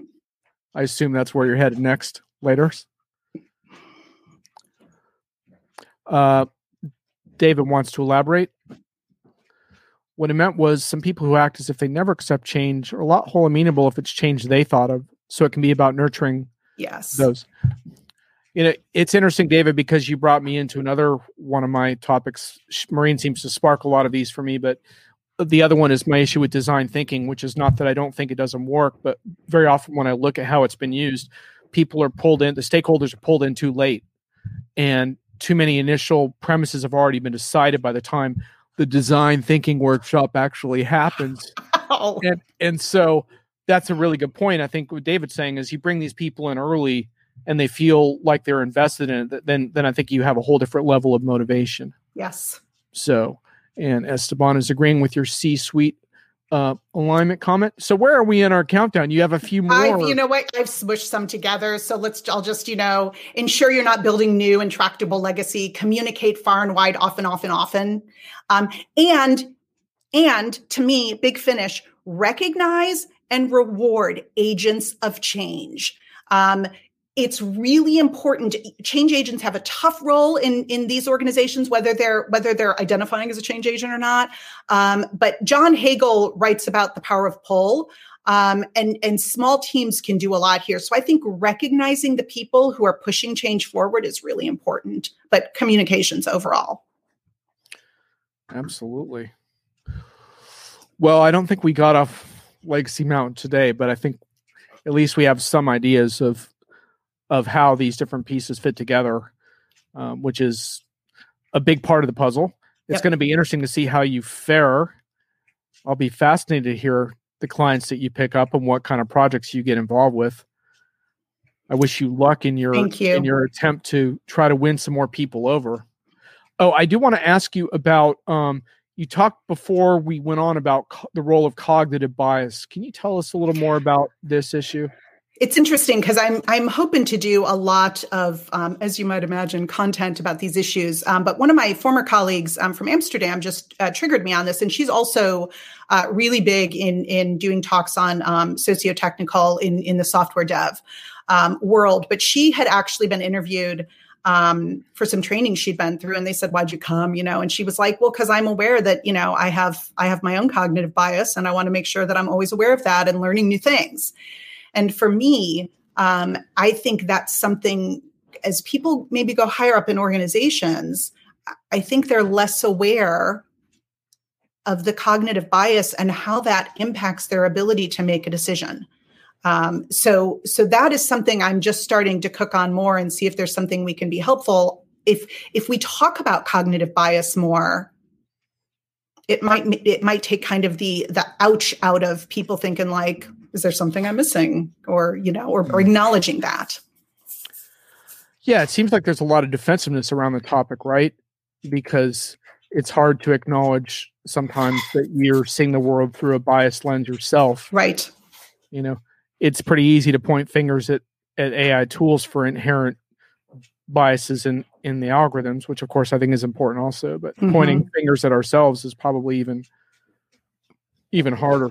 I assume that's where you're headed next, later. Uh, David wants to elaborate. What he meant was some people who act as if they never accept change are a lot whole amenable if it's change they thought of. So it can be about nurturing yes. those. You know, it's interesting, David, because you brought me into another one of my topics. Maureen seems to spark a lot of these for me, but the other one is my issue with design thinking, which is not that I don't think it doesn't work, but very often when I look at how it's been used, people are pulled in, the stakeholders are pulled in too late, and too many initial premises have already been decided by the time the design thinking workshop actually happens. Oh. And, and so that's a really good point. I think what David's saying is you bring these people in early and they feel like they're invested in it, then then I think you have a whole different level of motivation. Yes. So, and Esteban is agreeing with your C-suite uh, alignment comment. So where are we in our countdown? You have a few more. I've, you know what? I've smushed some together. So let's, I'll just, you know, ensure you're not building new intractable legacy, communicate far and wide, often, often, often. Um, and, and to me, big finish, recognize and reward agents of change. Um, It's really important. Change agents have a tough role in, in these organizations, whether they're whether they're identifying as a change agent or not. Um, but John Hagel writes about the power of pull, um, and, and small teams can do a lot here. So I think recognizing the people who are pushing change forward is really important, but communications overall. Absolutely. Well, I don't think we got off Legacy Mountain today, but I think at least we have some ideas of of how these different pieces fit together, um, which is a big part of the puzzle. It's yep. going to be interesting to see how you fare. I'll be fascinated to hear the clients that you pick up and what kind of projects you get involved with. I wish you luck in your in your attempt to try to win some more people over. Oh, I do want to ask you about, um, you talked before we went on about co- the role of cognitive bias. Can you tell us a little more about this issue? It's interesting because I'm I'm hoping to do a lot of, um, as you might imagine, content about these issues. Um, but one of my former colleagues um, from Amsterdam just uh, triggered me on this, and she's also uh, really big in in doing talks on um, socio-technical in in the software dev um, world. But she had actually been interviewed um, for some training she'd been through, and they said, "Why'd you come?" You know, and she was like, "Well, because I'm aware that you know I have I have my own cognitive bias, and I want to make sure that I'm always aware of that and learning new things." And for me, um, I think that's something as people maybe go higher up in organizations, I think they're less aware of the cognitive bias and how that impacts their ability to make a decision. Um, so, so that is something I'm just starting to cook on more and see if there's something we can be helpful. If, if we talk about cognitive bias more, it might, it might take kind of the, the ouch out of people thinking like, is there something I'm missing, or, you know, or, or acknowledging that? Yeah. It seems like there's a lot of defensiveness around the topic, right? Because it's hard to acknowledge sometimes that you're seeing the world through a biased lens yourself. Right. You know, it's pretty easy to point fingers at, at A I tools for inherent biases in, in the algorithms, which of course I think is important also, but mm-hmm. pointing fingers at ourselves is probably even, even harder.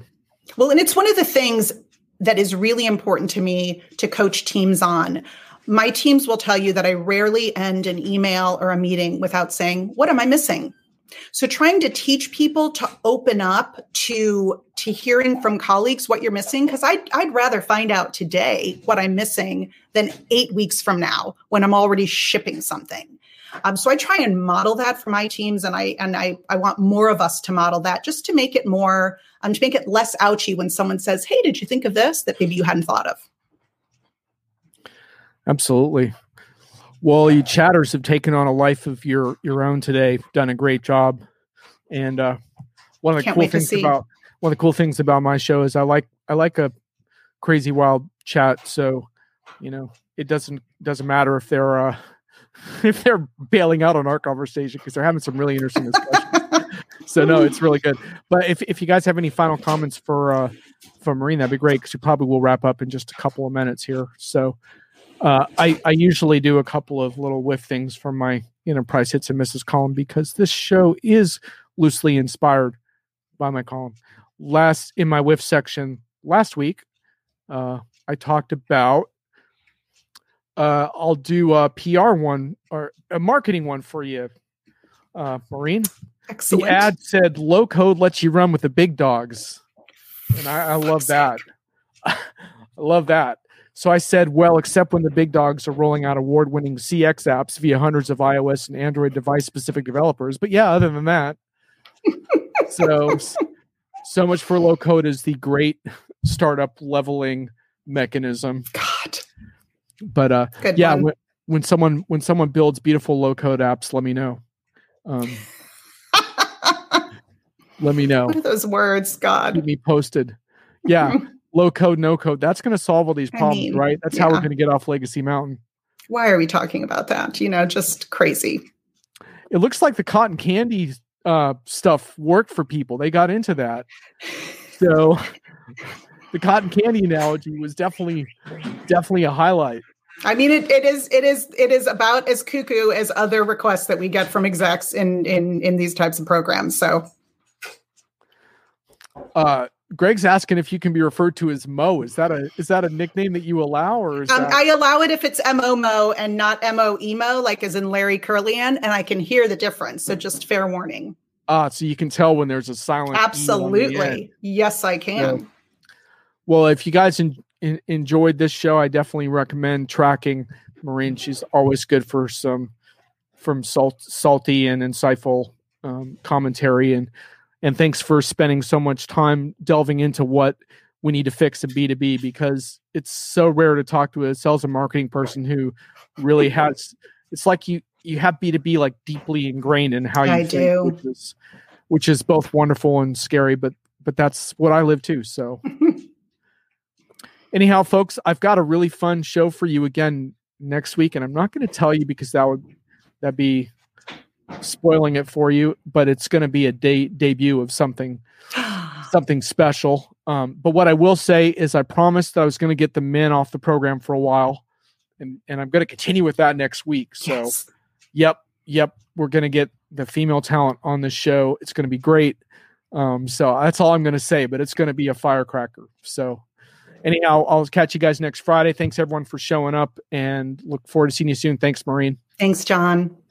Well, and it's one of the things that is really important to me to coach teams on. My teams will tell you that I rarely end an email or a meeting without saying, what am I missing? So trying to teach people to open up to, to hearing from colleagues what you're missing, because I'd, I'd rather find out today what I'm missing than eight weeks from now when I'm already shipping something. Um, so I try and model that for my teams, and I and I I want more of us to model that just to make it more, um, to make it less ouchy when someone says, hey, did you think of this that maybe you hadn't thought of? Absolutely. Well, you chatters have taken on a life of your your own today. You've done a great job. And uh, one of the cool things about one of the cool things about my show is I like I like a crazy wild chat. So, you know, it doesn't doesn't matter if they're uh, if they're bailing out on our conversation because they're having some really interesting discussions. So no, it's really good. But if, if you guys have any final comments for, uh, for Maureen, that'd be great. Cause we probably will wrap up in just a couple of minutes here. So, uh, I, I usually do a couple of little whiff things from my enterprise hits and misses column because this show is loosely inspired by my column. Last in my whiff section last week, uh, I talked about, Uh, I'll do a P R one or a marketing one for you, uh, Maureen. Excellent. The ad said, low code lets you run with the big dogs. And I, I love that. I love that. So I said, well, except when the big dogs are rolling out award-winning C X apps via hundreds of iOS and Android device-specific developers. But yeah, other than that. so, so much for low code is the great startup leveling mechanism. God. But uh, Good yeah, when, when someone when someone builds beautiful low code apps, let me know. Um, let me know. What are those words, God? Keep me posted. Yeah, low code, no code. That's going to solve all these problems, I mean, right? That's yeah. how we're going to get off Legacy Mountain. Why are we talking about that? You know, just crazy. It looks like the cotton candy uh, stuff worked for people. They got into that. So. The cotton candy analogy was definitely, definitely a highlight. I mean, it, it is, it is, it is about as cuckoo as other requests that we get from execs in, in, in these types of programs. So, uh, Greg's asking if you can be referred to as Mo. Is that a, is that a nickname that you allow, or is um, that... I allow it if it's M O Mo and not M O emo, like as in Larry Curlian, and I can hear the difference. So just fair warning. Ah, uh, so you can tell when there's a silent. Absolutely. Yes, I can. So, well, if you guys in, in, enjoyed this show, I definitely recommend tracking Maureen. She's always good for some from salt, salty and insightful um, commentary. And and thanks for spending so much time delving into what we need to fix in B two B, because it's so rare to talk to a sales and marketing person who really has, it's like you, you have B two B like deeply ingrained in how you I think, do. Which is, which is both wonderful and scary, but, but that's what I live to. So anyhow, folks, I've got a really fun show for you again next week. And I'm not going to tell you because that would, that'd be spoiling it for you, but it's going to be a de- debut of something, something special. Um, but what I will say is I promised I was going to get the men off the program for a while, and, and I'm going to continue with that next week. So yes. yep, yep. We're going to get the female talent on this show. It's going to be great. Um, so that's all I'm going to say, but it's going to be a firecracker. So anyhow, I'll catch you guys next Friday. Thanks everyone for showing up, and look forward to seeing you soon. Thanks, Maureen. Thanks, John.